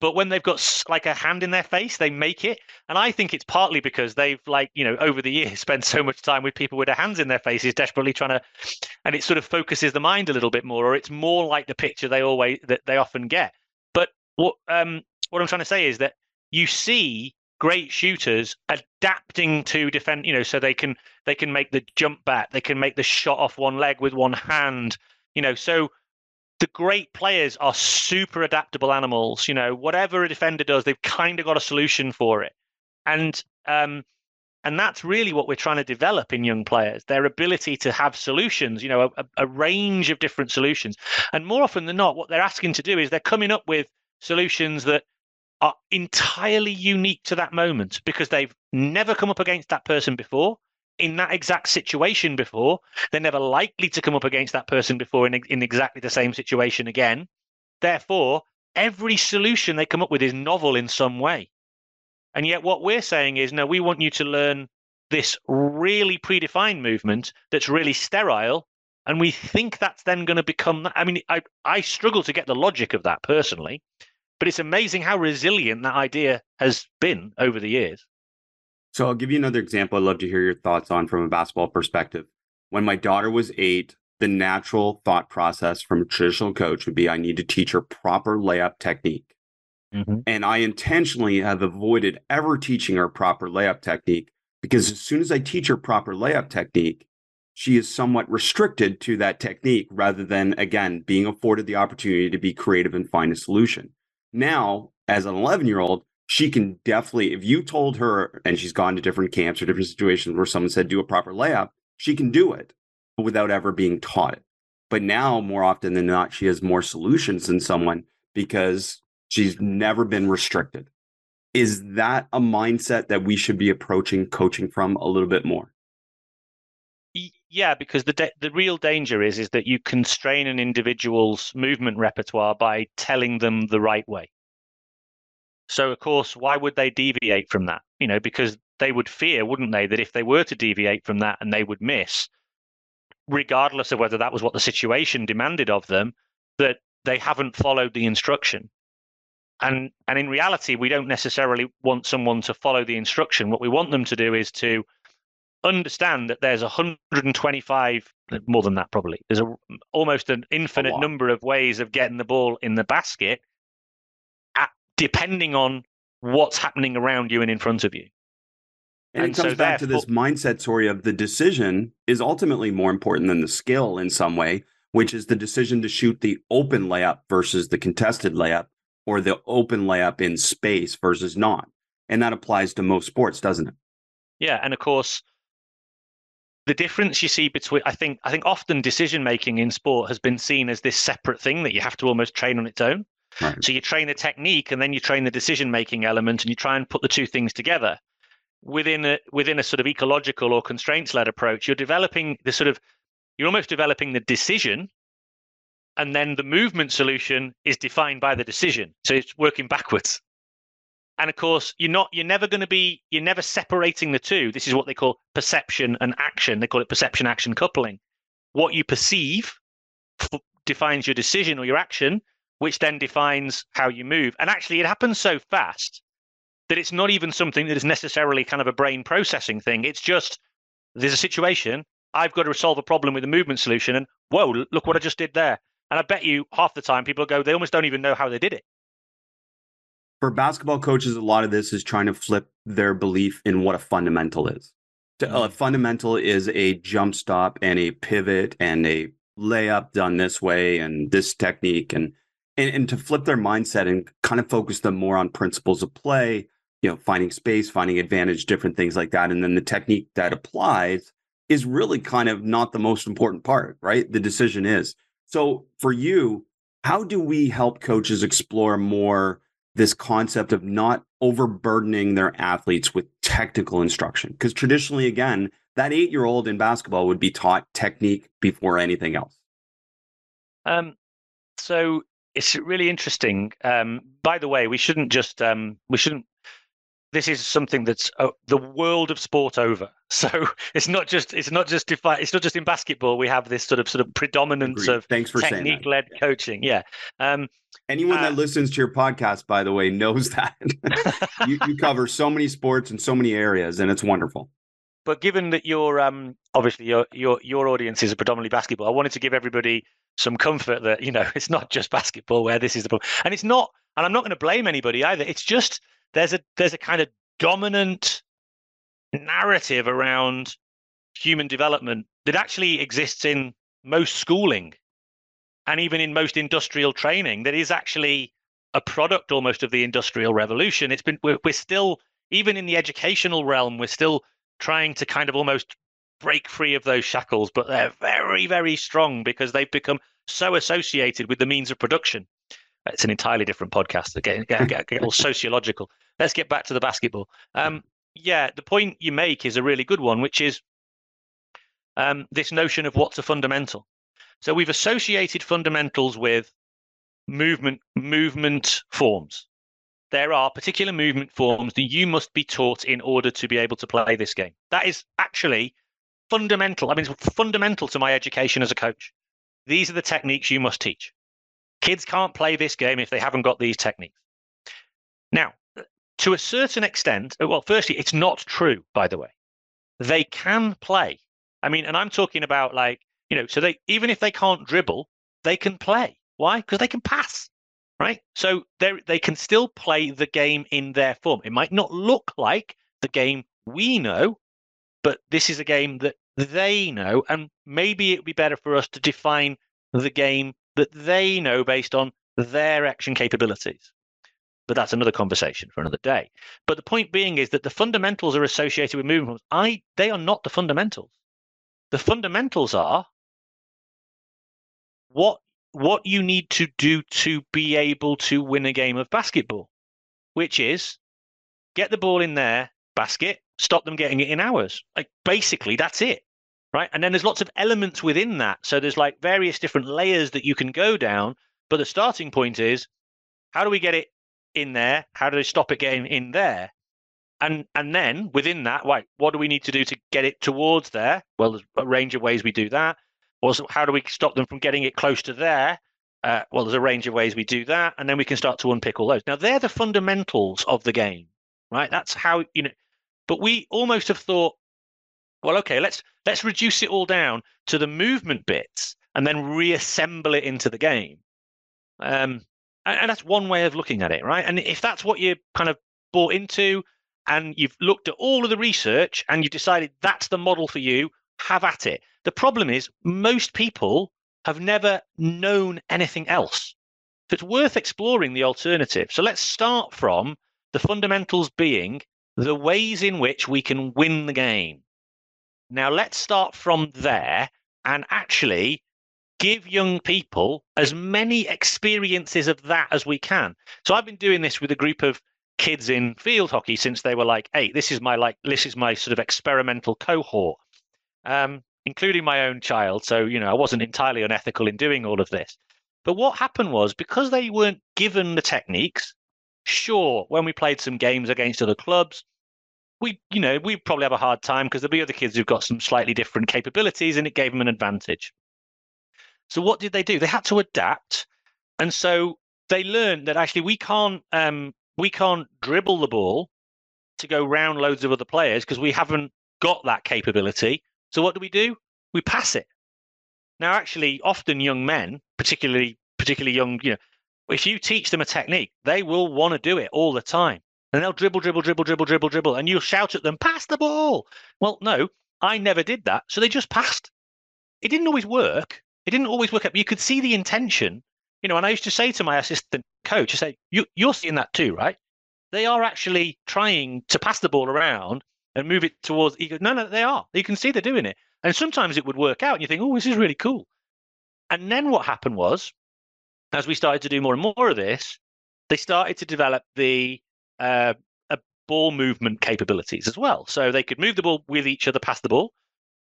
But when they've got like a hand in their face, they make it. And I think it's partly because they've like, you know, over the years spent so much time with people with their hands in their faces, desperately trying to, and it sort of focuses the mind a little bit more, or it's more like the picture that they often get. But what I'm trying to say is that you see great shooters adapting to defend, you know, so they can make the jump back, they can make the shot off one leg with one hand, you know, so. The great players are super adaptable animals. You know, whatever a defender does, they've kind of got a solution for it. And that's really what we're trying to develop in young players, their ability to have solutions, you know, a range of different solutions. And more often than not, what they're asking to do is they're coming up with solutions that are entirely unique to that moment because they've never come up against that person before. In that exact situation before, they're never likely to come up against that person before in exactly the same situation again. Therefore, every solution they come up with is novel in some way. And yet what we're saying is, no, we want you to learn this really predefined movement that's really sterile. And we think that's then going to become, I mean, I struggle to get the logic of that personally, but it's amazing how resilient that idea has been over the years. So I'll give you another example I'd love to hear your thoughts on from a basketball perspective. When my daughter was 8, the natural thought process from a traditional coach would be, I need to teach her proper layup technique. Mm-hmm. And I intentionally have avoided ever teaching her proper layup technique because as soon as I teach her proper layup technique, she is somewhat restricted to that technique rather than, again, being afforded the opportunity to be creative and find a solution. Now, as an 11-year-old, she can definitely, if you told her, and she's gone to different camps or different situations where someone said, do a proper layup, she can do it without ever being taught it. But now more often than not, she has more solutions than someone because she's never been restricted. Is that a mindset that we should be approaching coaching from a little bit more? Yeah, because the real danger is that you constrain an individual's movement repertoire by telling them the right way. So, of course, why would they deviate from that? You know, because they would fear, wouldn't they, that if they were to deviate from that and they would miss, regardless of whether that was what the situation demanded of them, that they haven't followed the instruction. And in reality, we don't necessarily want someone to follow the instruction. What we want them to do is to understand that there's 125, more than that probably, there's almost an infinite number of ways of getting the ball in the basket, depending on what's happening around you and in front of you. And it comes so back to this mindset, sorry, of the decision is ultimately more important than the skill in some way, which is the decision to shoot the open layup versus the contested layup, or the open layup in space versus not. And that applies to most sports, doesn't it? Yeah. And of course, the difference you see between, I think often decision-making in sport has been seen as this separate thing that you have to almost train on its own. Right. So you train the technique and then you train the decision-making element and you try and put the two things together. Within a sort of ecological or constraints-led approach, you're developing the sort of, you're almost developing the decision, and then the movement solution is defined by the decision. So it's working backwards. And of course, you're never separating the two. This is what they call perception and action. They call it perception-action coupling. What you perceive defines your decision or your action, which then defines how you move. And actually, it happens so fast that it's not even something that is necessarily kind of a brain processing thing. It's just, there's a situation, I've got to resolve a problem with a movement solution, and whoa, look what I just did there. And I bet you half the time people go, they almost don't even know how they did it. For basketball coaches, a lot of this is trying to flip their belief in what a fundamental is. A fundamental is a jump stop and a pivot and a layup done this way and this technique and to flip their mindset and kind of focus them more on principles of play, you know, finding space, finding advantage, different things like that. And then the technique that applies is really kind of not the most important part, right? The decision is. So for you, how do we help coaches explore more this concept of not overburdening their athletes with technical instruction? Because traditionally, again, that 8-year-old in basketball would be taught technique before anything else. So It's really interesting. By the way, we shouldn't just This is something that's the world of sport over. So it's not just in basketball. We have this sort of predominance of technique-led coaching. Yeah. Anyone that listens to your podcast, by the way, knows that you cover so many sports and so many areas, and it's wonderful. But given that obviously your audience is predominantly basketball, I wanted to give everybody some comfort that it's not just basketball where this is the problem, and it's not. And I'm not going to blame anybody either. It's just. There's a kind of dominant narrative around human development that actually exists in most schooling and even in most industrial training that is actually a product almost of the Industrial Revolution. We're still, even in the educational realm, we're still trying to kind of almost break free of those shackles, but they're very, very strong because they've become so associated with the means of production. It's an entirely different podcast. Get all sociological. Let's get back to the basketball. The point you make is a really good one, which is this notion of what's a fundamental. So we've associated fundamentals with movement forms. There are particular movement forms that you must be taught in order to be able to play this game. That is actually fundamental. I mean, it's fundamental to my education as a coach. These are the techniques you must teach. Kids can't play this game if they haven't got these techniques. Now, to a certain extent, well, firstly, it's not true, by the way. They can play. I mean, and I'm talking about so even if they can't dribble, they can play. Why? Because they can pass, right? So they can still play the game in their form. It might not look like the game we know, but this is a game that they know, and maybe it would be better for us to define the game that they know based on their action capabilities. But that's another conversation for another day. But the point being is that the fundamentals are associated with movement forms. They are not the fundamentals. The fundamentals are what you need to do to be able to win a game of basketball, which is get the ball in their basket, stop them getting it in ours. Basically, that's it. Right. And then there's lots of elements within that. So there's various different layers that you can go down. But the starting point is, how do we get it in there? How do they stop it getting in there? And then within that, what do we need to do to get it towards there? Well, there's a range of ways we do that. Also, how do we stop them from getting it close to there? Well, there's a range of ways we do that. And then we can start to unpick all those. Now, they're the fundamentals of the game. Right. That's how, but we almost have thought, well, okay, let's reduce it all down to the movement bits and then reassemble it into the game. And that's one way of looking at it, right? And if that's what you're kind of bought into and you've looked at all of the research and you've decided that's the model for you, have at it. The problem is most people have never known anything else. So it's worth exploring the alternative. So let's start from the fundamentals being the ways in which we can win the game. Now, let's start from there and actually give young people as many experiences of that as we can. So I've been doing this with a group of kids in field hockey since they were 8. This is my sort of experimental cohort, including my own child. So, I wasn't entirely unethical in doing all of this. But what happened was because they weren't given the techniques, sure, when we played some games against other clubs, we probably have a hard time because there'll be other kids who've got some slightly different capabilities and it gave them an advantage. So what did they do? They had to adapt. And so they learned that actually we can't dribble the ball to go round loads of other players because we haven't got that capability. So what do? We pass it. Now, actually, often young men, particularly young, if you teach them a technique, they will want to do it all the time. And they'll dribble. And you'll shout at them, pass the ball. Well, no, I never did that. So they just passed. It didn't always work. But you could see the intention. And I used to say to my assistant coach, I say, you're seeing that too, right? They are actually trying to pass the ball around and move it towards. He goes, no, they are. You can see they're doing it. And sometimes it would work out. And you think, oh, this is really cool. And then what happened was, as we started to do more and more of this, they started to develop the ball movement capabilities as well. So they could move the ball with each other, pass the ball.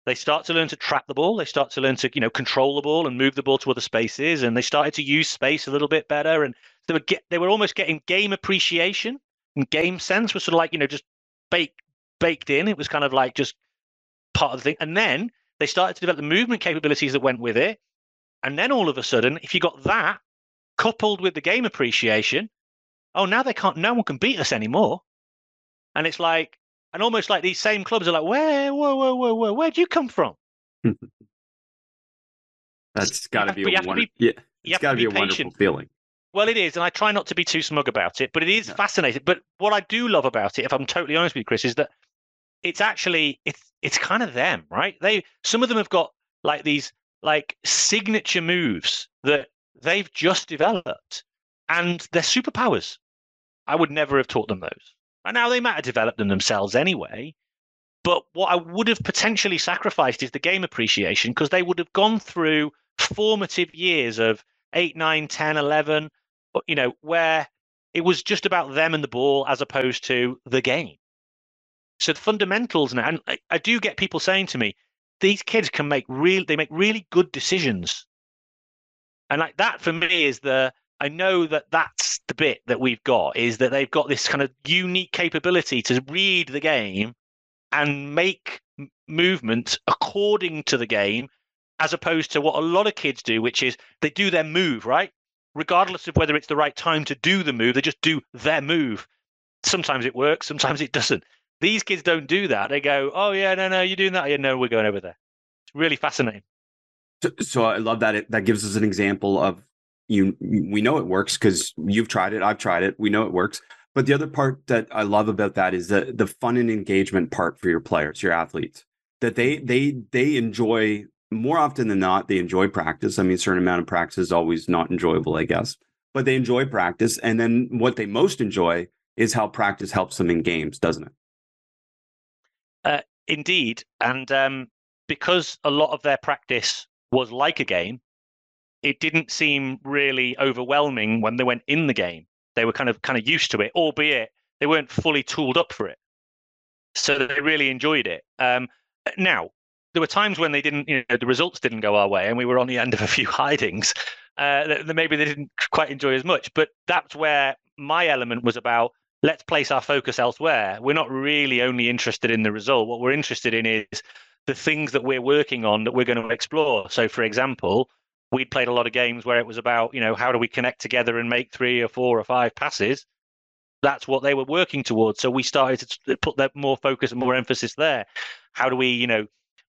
They start to learn to trap the ball. They start to learn to, control the ball and move the ball to other spaces. And they started to use space a little bit better. And they were almost getting game appreciation, and game sense was sort of like, just baked in. It was kind of like just part of the thing. And then they started to develop the movement capabilities that went with it. And then all of a sudden, if you got that coupled with the game appreciation, oh, now no one can beat us anymore. And it's like, and almost like these same clubs are like, where'd you come from? That's got to be a wonderful feeling. Well, it is. And I try not to be too smug about it, but it is fascinating. But what I do love about it, if I'm totally honest with you, Chris, is that it's actually, it's kind of them, right? Some of them have got like these like signature moves that they've just developed, and they're superpowers. I would never have taught them those. And now they might have developed them themselves anyway. But what I would have potentially sacrificed is the game appreciation, because they would have gone through formative years of 8, 9, 10, 11, where it was just about them and the ball as opposed to the game. So the fundamentals now, and I do get people saying to me, these kids can make really good decisions. And like that for me is I know that that's the bit that we've got, is that they've got this kind of unique capability to read the game and make movement according to the game, as opposed to what a lot of kids do, which is they do their move, right? Regardless of whether it's the right time to do the move, they just do their move. Sometimes it works, sometimes it doesn't. These kids don't do that. They go, oh, yeah, no, you're doing that. Yeah, no, we're going over there. It's really fascinating. So I love that. That gives us an example of, we know it works because you've tried it. I've tried it. We know it works. But the other part that I love about that is the fun and engagement part for your players, your athletes, that they enjoy more often than not. They enjoy practice. I mean, a certain amount of practice is always not enjoyable, I guess, but they enjoy practice. And then what they most enjoy is how practice helps them in games, doesn't it? Indeed. And because a lot of their practice was like a game, it didn't seem really overwhelming when they went in the game. They were kind of used to it, albeit they weren't fully tooled up for it. So they really enjoyed it. Now, there were times when they didn't, the results didn't go our way, and we were on the end of a few hidings. That maybe they didn't quite enjoy as much. But that's where my element was about, let's place our focus elsewhere. We're not really only interested in the result. What we're interested in is the things that we're working on that we're going to explore. So, for example, we'd played a lot of games where it was about, how do we connect together and make 3 or 4 or 5 passes? That's what they were working towards. So we started to put that more focus and more emphasis there. How do we,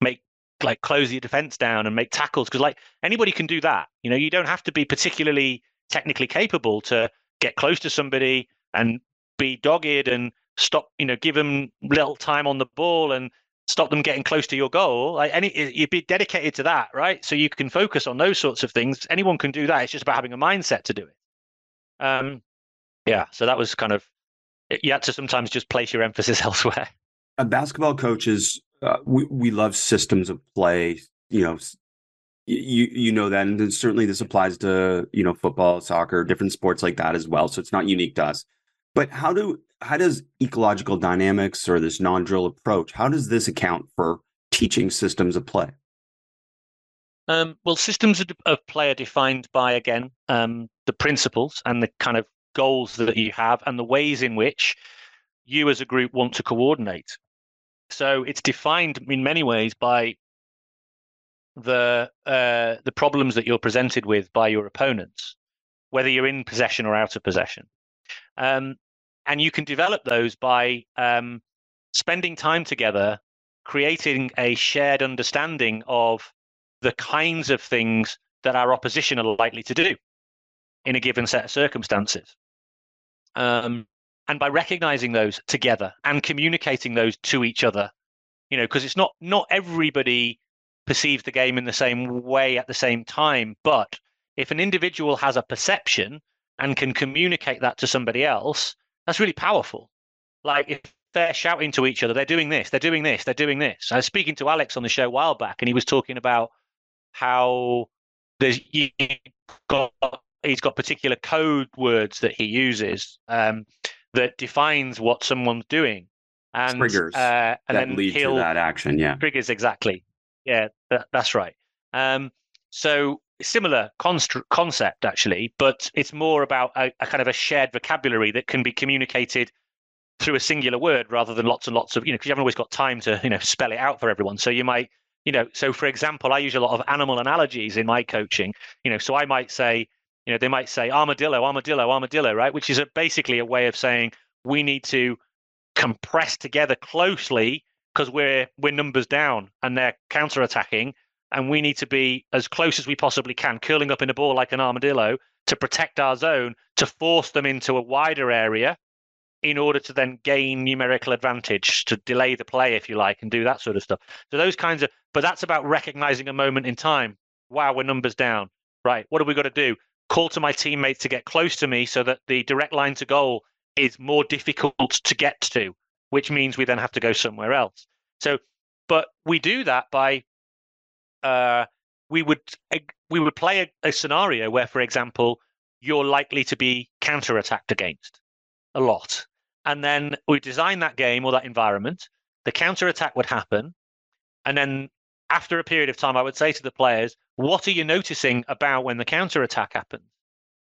make close your defense down and make tackles? Because anybody can do that. You don't have to be particularly technically capable to get close to somebody and be dogged and stop. Give them little time on the ball and stop them getting close to your goal. You'd be dedicated to that, right? So you can focus on those sorts of things. Anyone can do that. It's just about having a mindset to do it. So that was kind of, you had to sometimes just place your emphasis elsewhere. Basketball coaches, we love systems of play. That, and certainly this applies to, football, soccer, different sports like that as well. So it's not unique to us. But how does ecological dynamics or this non-drill approach, how does this account for teaching systems of play? Well, systems of play are defined by, again, the principles and the kind of goals that you have and the ways in which you as a group want to coordinate. So it's defined in many ways by the problems that you're presented with by your opponents, whether you're in possession or out of possession. And you can develop those by spending time together, creating a shared understanding of the kinds of things that our opposition are likely to do in a given set of circumstances. And by recognizing those together and communicating those to each other, because it's not everybody perceives the game in the same way at the same time. But if an individual has a perception and can communicate that to somebody else, that's really powerful. Like if they're shouting to each other, they're doing this, they're doing this, they're doing this. I was speaking to Alex on the show a while back, and he was talking about how he's got particular code words that he uses that defines what someone's doing. And triggers that lead to that action, yeah. Triggers, exactly. Yeah, that's right. So similar concept, actually, but it's more about a kind of a shared vocabulary that can be communicated through a singular word rather than lots and lots of, because you haven't always got time to, spell it out for everyone. So you might, so for example, I use a lot of animal analogies in my coaching, so I might say, they might say armadillo, armadillo, armadillo, right? Which is basically a way of saying we need to compress together closely because we're numbers down and they're counterattacking. And we need to be as close as we possibly can, curling up in a ball like an armadillo to protect our zone, to force them into a wider area in order to then gain numerical advantage, to delay the play, if you like, and do that sort of stuff. So those kinds of, but that's about recognizing a moment in time. Wow, we're numbers down. Right. What have we got to do? Call to my teammates to get close to me so that the direct line to goal is more difficult to get to, which means we then have to go somewhere else. So, but we do that by we would play a scenario where, for example, you're likely to be counterattacked against a lot. And then we design that game or that environment, the counterattack would happen. And then after a period of time, I would say to the players, what are you noticing about when the counterattack happens?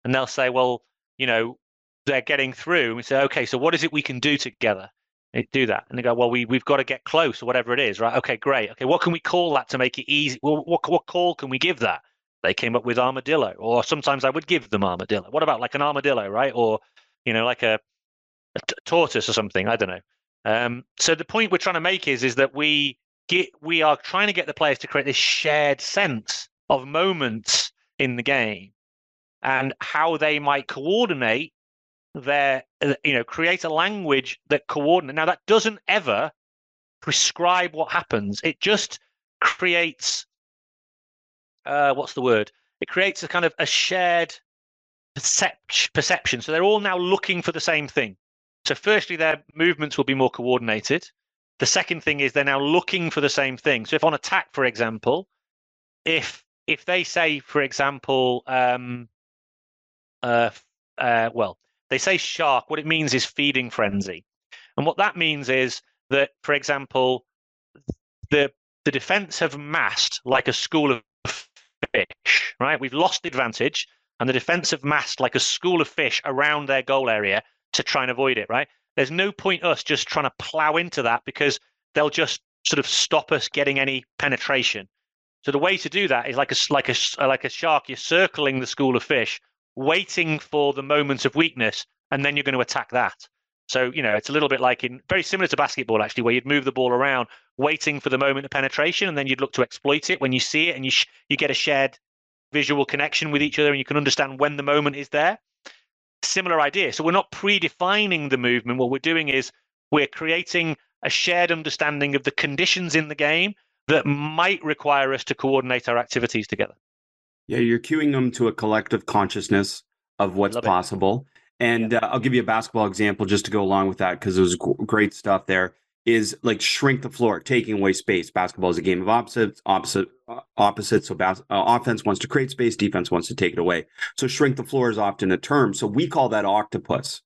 And they'll say, well, they're getting through. And we say, okay, so what is it we can do together? Do that, and they go, well, we've got to get close, or whatever it is, right? Okay, great. Okay, what can we call that to make it easy? Well, what call can we give that? They came up with armadillo, or sometimes I would give them armadillo. What about like an armadillo, right? Or like a tortoise or something. I don't know. So the point we're trying to make is that we are trying to get the players to create this shared sense of moments in the game and how they might coordinate. Create a language that coordinates. Now, that doesn't ever prescribe what happens. It just creates, it creates a kind of a shared perception. So they're all now looking for the same thing. So firstly, their movements will be more coordinated. The second thing is they're now looking for the same thing. So if on attack, for example, if they say, for example, they say shark, what it means is feeding frenzy. And what that means is that, for example, the defense have massed like a school of fish, right? We've lost the advantage, and the defense have massed like a school of fish around their goal area to try and avoid it, right? There's no point us just trying to plow into that because they'll just sort of stop us getting any penetration. So the way to do that is like a shark, you're circling the school of fish, waiting for the moment of weakness, and then you're going to attack that. So, it's a little bit like very similar to basketball, actually, where you'd move the ball around, waiting for the moment of penetration, and then you'd look to exploit it when you see it, and you get a shared visual connection with each other, and you can understand when the moment is there. Similar idea. So we're not predefining the movement. What we're doing is we're creating a shared understanding of the conditions in the game that might require us to coordinate our activities together. Yeah, you're cueing them to a collective consciousness of what's possible. And I'll give you a basketball example just to go along with that, because it was great stuff there, is like shrink the floor, taking away space. Basketball is a game of opposites. So offense wants to create space, defense wants to take it away. So shrink the floor is often a term. So we call that octopus,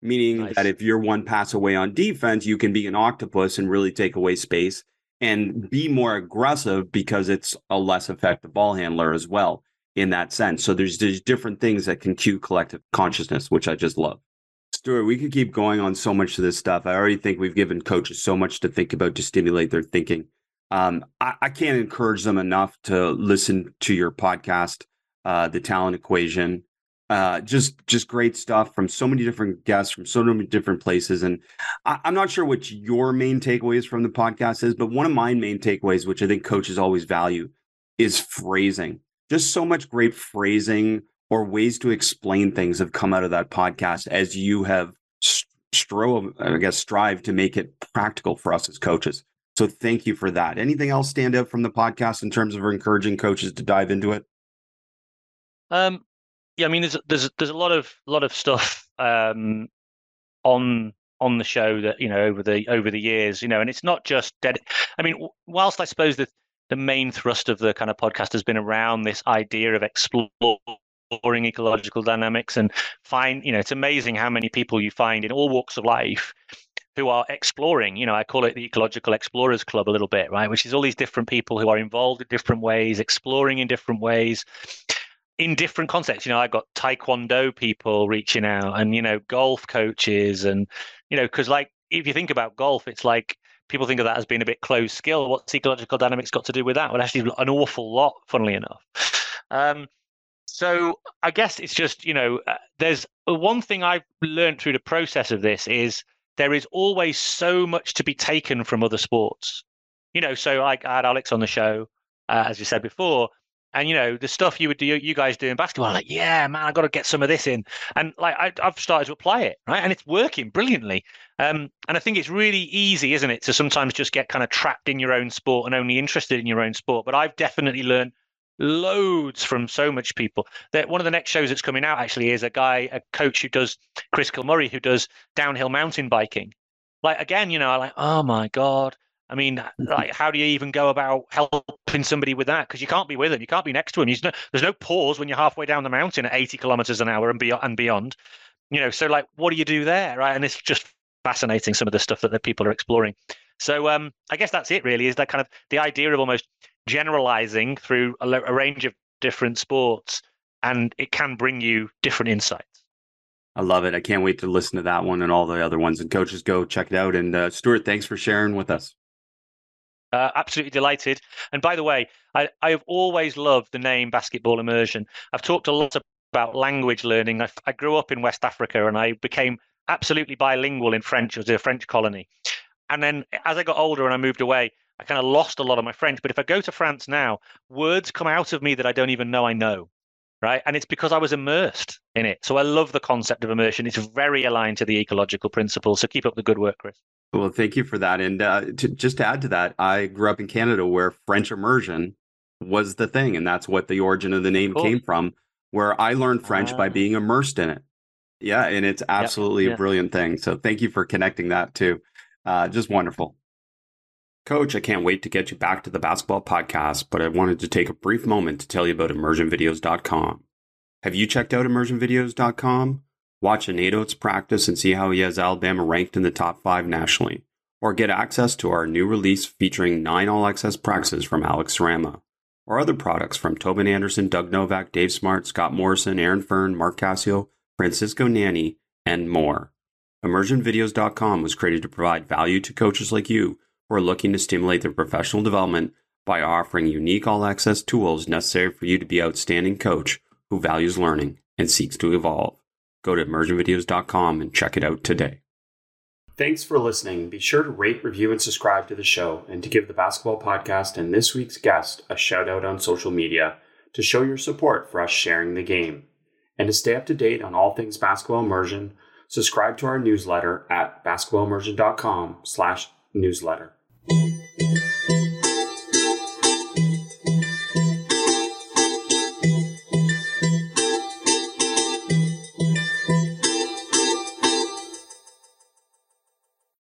meaning that if you're one pass away on defense, you can be an octopus and really take away space and be more aggressive because it's a less effective ball handler as well in that sense. So there's different things that can cue collective consciousness, which I just love. Stuart, we could keep going on so much of this stuff. I already think we've given coaches so much to think about to stimulate their thinking. I can't encourage them enough to listen to your podcast, The Talent Equation. Just great stuff from so many different guests from so many different places. And I'm not sure what your main takeaways from the podcast is, but one of my main takeaways, which I think coaches always value, is phrasing. Just so much great phrasing or ways to explain things have come out of that podcast as you have strived to make it practical for us as coaches. So thank you for that. Anything else stand out from the podcast in terms of encouraging coaches to dive into it? Yeah, I mean, there's a lot of stuff on the show that over the years, and it's not just dead. I mean, whilst I suppose the main thrust of the kind of podcast has been around this idea of exploring ecological dynamics and it's amazing how many people you find in all walks of life who are exploring. You know, I call it the Ecological Explorers Club a little bit, right? Which is all these different people who are involved in different ways, exploring in different ways, in different contexts. You know, I've got Taekwondo people reaching out and, you know, golf coaches and, you know, because like, if you think about golf, it's like, people think of that as being a bit closed skill. What's ecological dynamics got to do with that? Well, actually, an awful lot, funnily enough. So I guess it's just, you know, there's one thing I've learned through the process of this is there is always so much to be taken from other sports. You know, so I had Alex on the show, as you said before, and, you know, the stuff you would do, you guys do in basketball, I'm like, yeah, man, I got to get some of this in. And like, I've started to apply it, right? And it's working brilliantly. And I think it's really easy, isn't it, to sometimes just get kind of trapped in your own sport and only interested in your own sport. But I've definitely learned loads from so much people. That one of the next shows that's coming out actually is a coach who does, Chris Kilmurry, who does downhill mountain biking. Like, again, you know, I'm like, oh my God. I mean, like, how do you even go about helping somebody with that? Because you can't be with them. You can't be next to them. There's no pause when you're halfway down the mountain at 80 kilometers an hour and beyond. You know, so like, what do you do there, right? And it's just fascinating, some of the stuff that the people are exploring. So I guess that's it really, is that kind of the idea of almost generalizing through a range of different sports, and it can bring you different insights. I love it. I can't wait to listen to that one and all the other ones. And coaches, go check it out. And Stuart, thanks for sharing with us. Absolutely delighted. And by the way, I have always loved the name Basketball Immersion. I've talked a lot about language learning. I grew up in West Africa and I became absolutely bilingual in French. I was in a French colony. And then as I got older and I moved away, I kind of lost a lot of my French. But if I go to France now, words come out of me that I don't even know I know. Right. And it's because I was immersed in it. So I love the concept of immersion. It's very aligned to the ecological principles. So keep up the good work, Chris. Well, thank you for that. And just to add to that, I grew up in Canada where French immersion was the thing. And that's what the origin of the name came from, where I learned French by being immersed in it. Yeah. And it's absolutely a brilliant thing. So thank you for connecting that too. Just wonderful. Coach, I can't wait to get you back to the basketball podcast, but I wanted to take a brief moment to tell you about ImmersionVideos.com. Have you checked out ImmersionVideos.com? Watch a Nate Oats practice and see how he has Alabama ranked in the top 5 nationally, or get access to our new release featuring 9 all-access practices from Alex Sarama, or other products from Tobin Anderson, Doug Novak, Dave Smart, Scott Morrison, Aaron Fern, Mark Cascio, Francisco Nanni, and more. ImmersionVideos.com was created to provide value to coaches like you who are looking to stimulate their professional development by offering unique all-access tools necessary for you to be an outstanding coach who values learning and seeks to evolve. Go to immersionvideos.com and check it out today. Thanks for listening. Be sure to rate, review, and subscribe to the show, and to give the Basketball Podcast and this week's guest a shout-out on social media to show your support for us sharing the game. And to stay up to date on all things Basketball Immersion, subscribe to our newsletter at basketballimmersion.com/newsletter.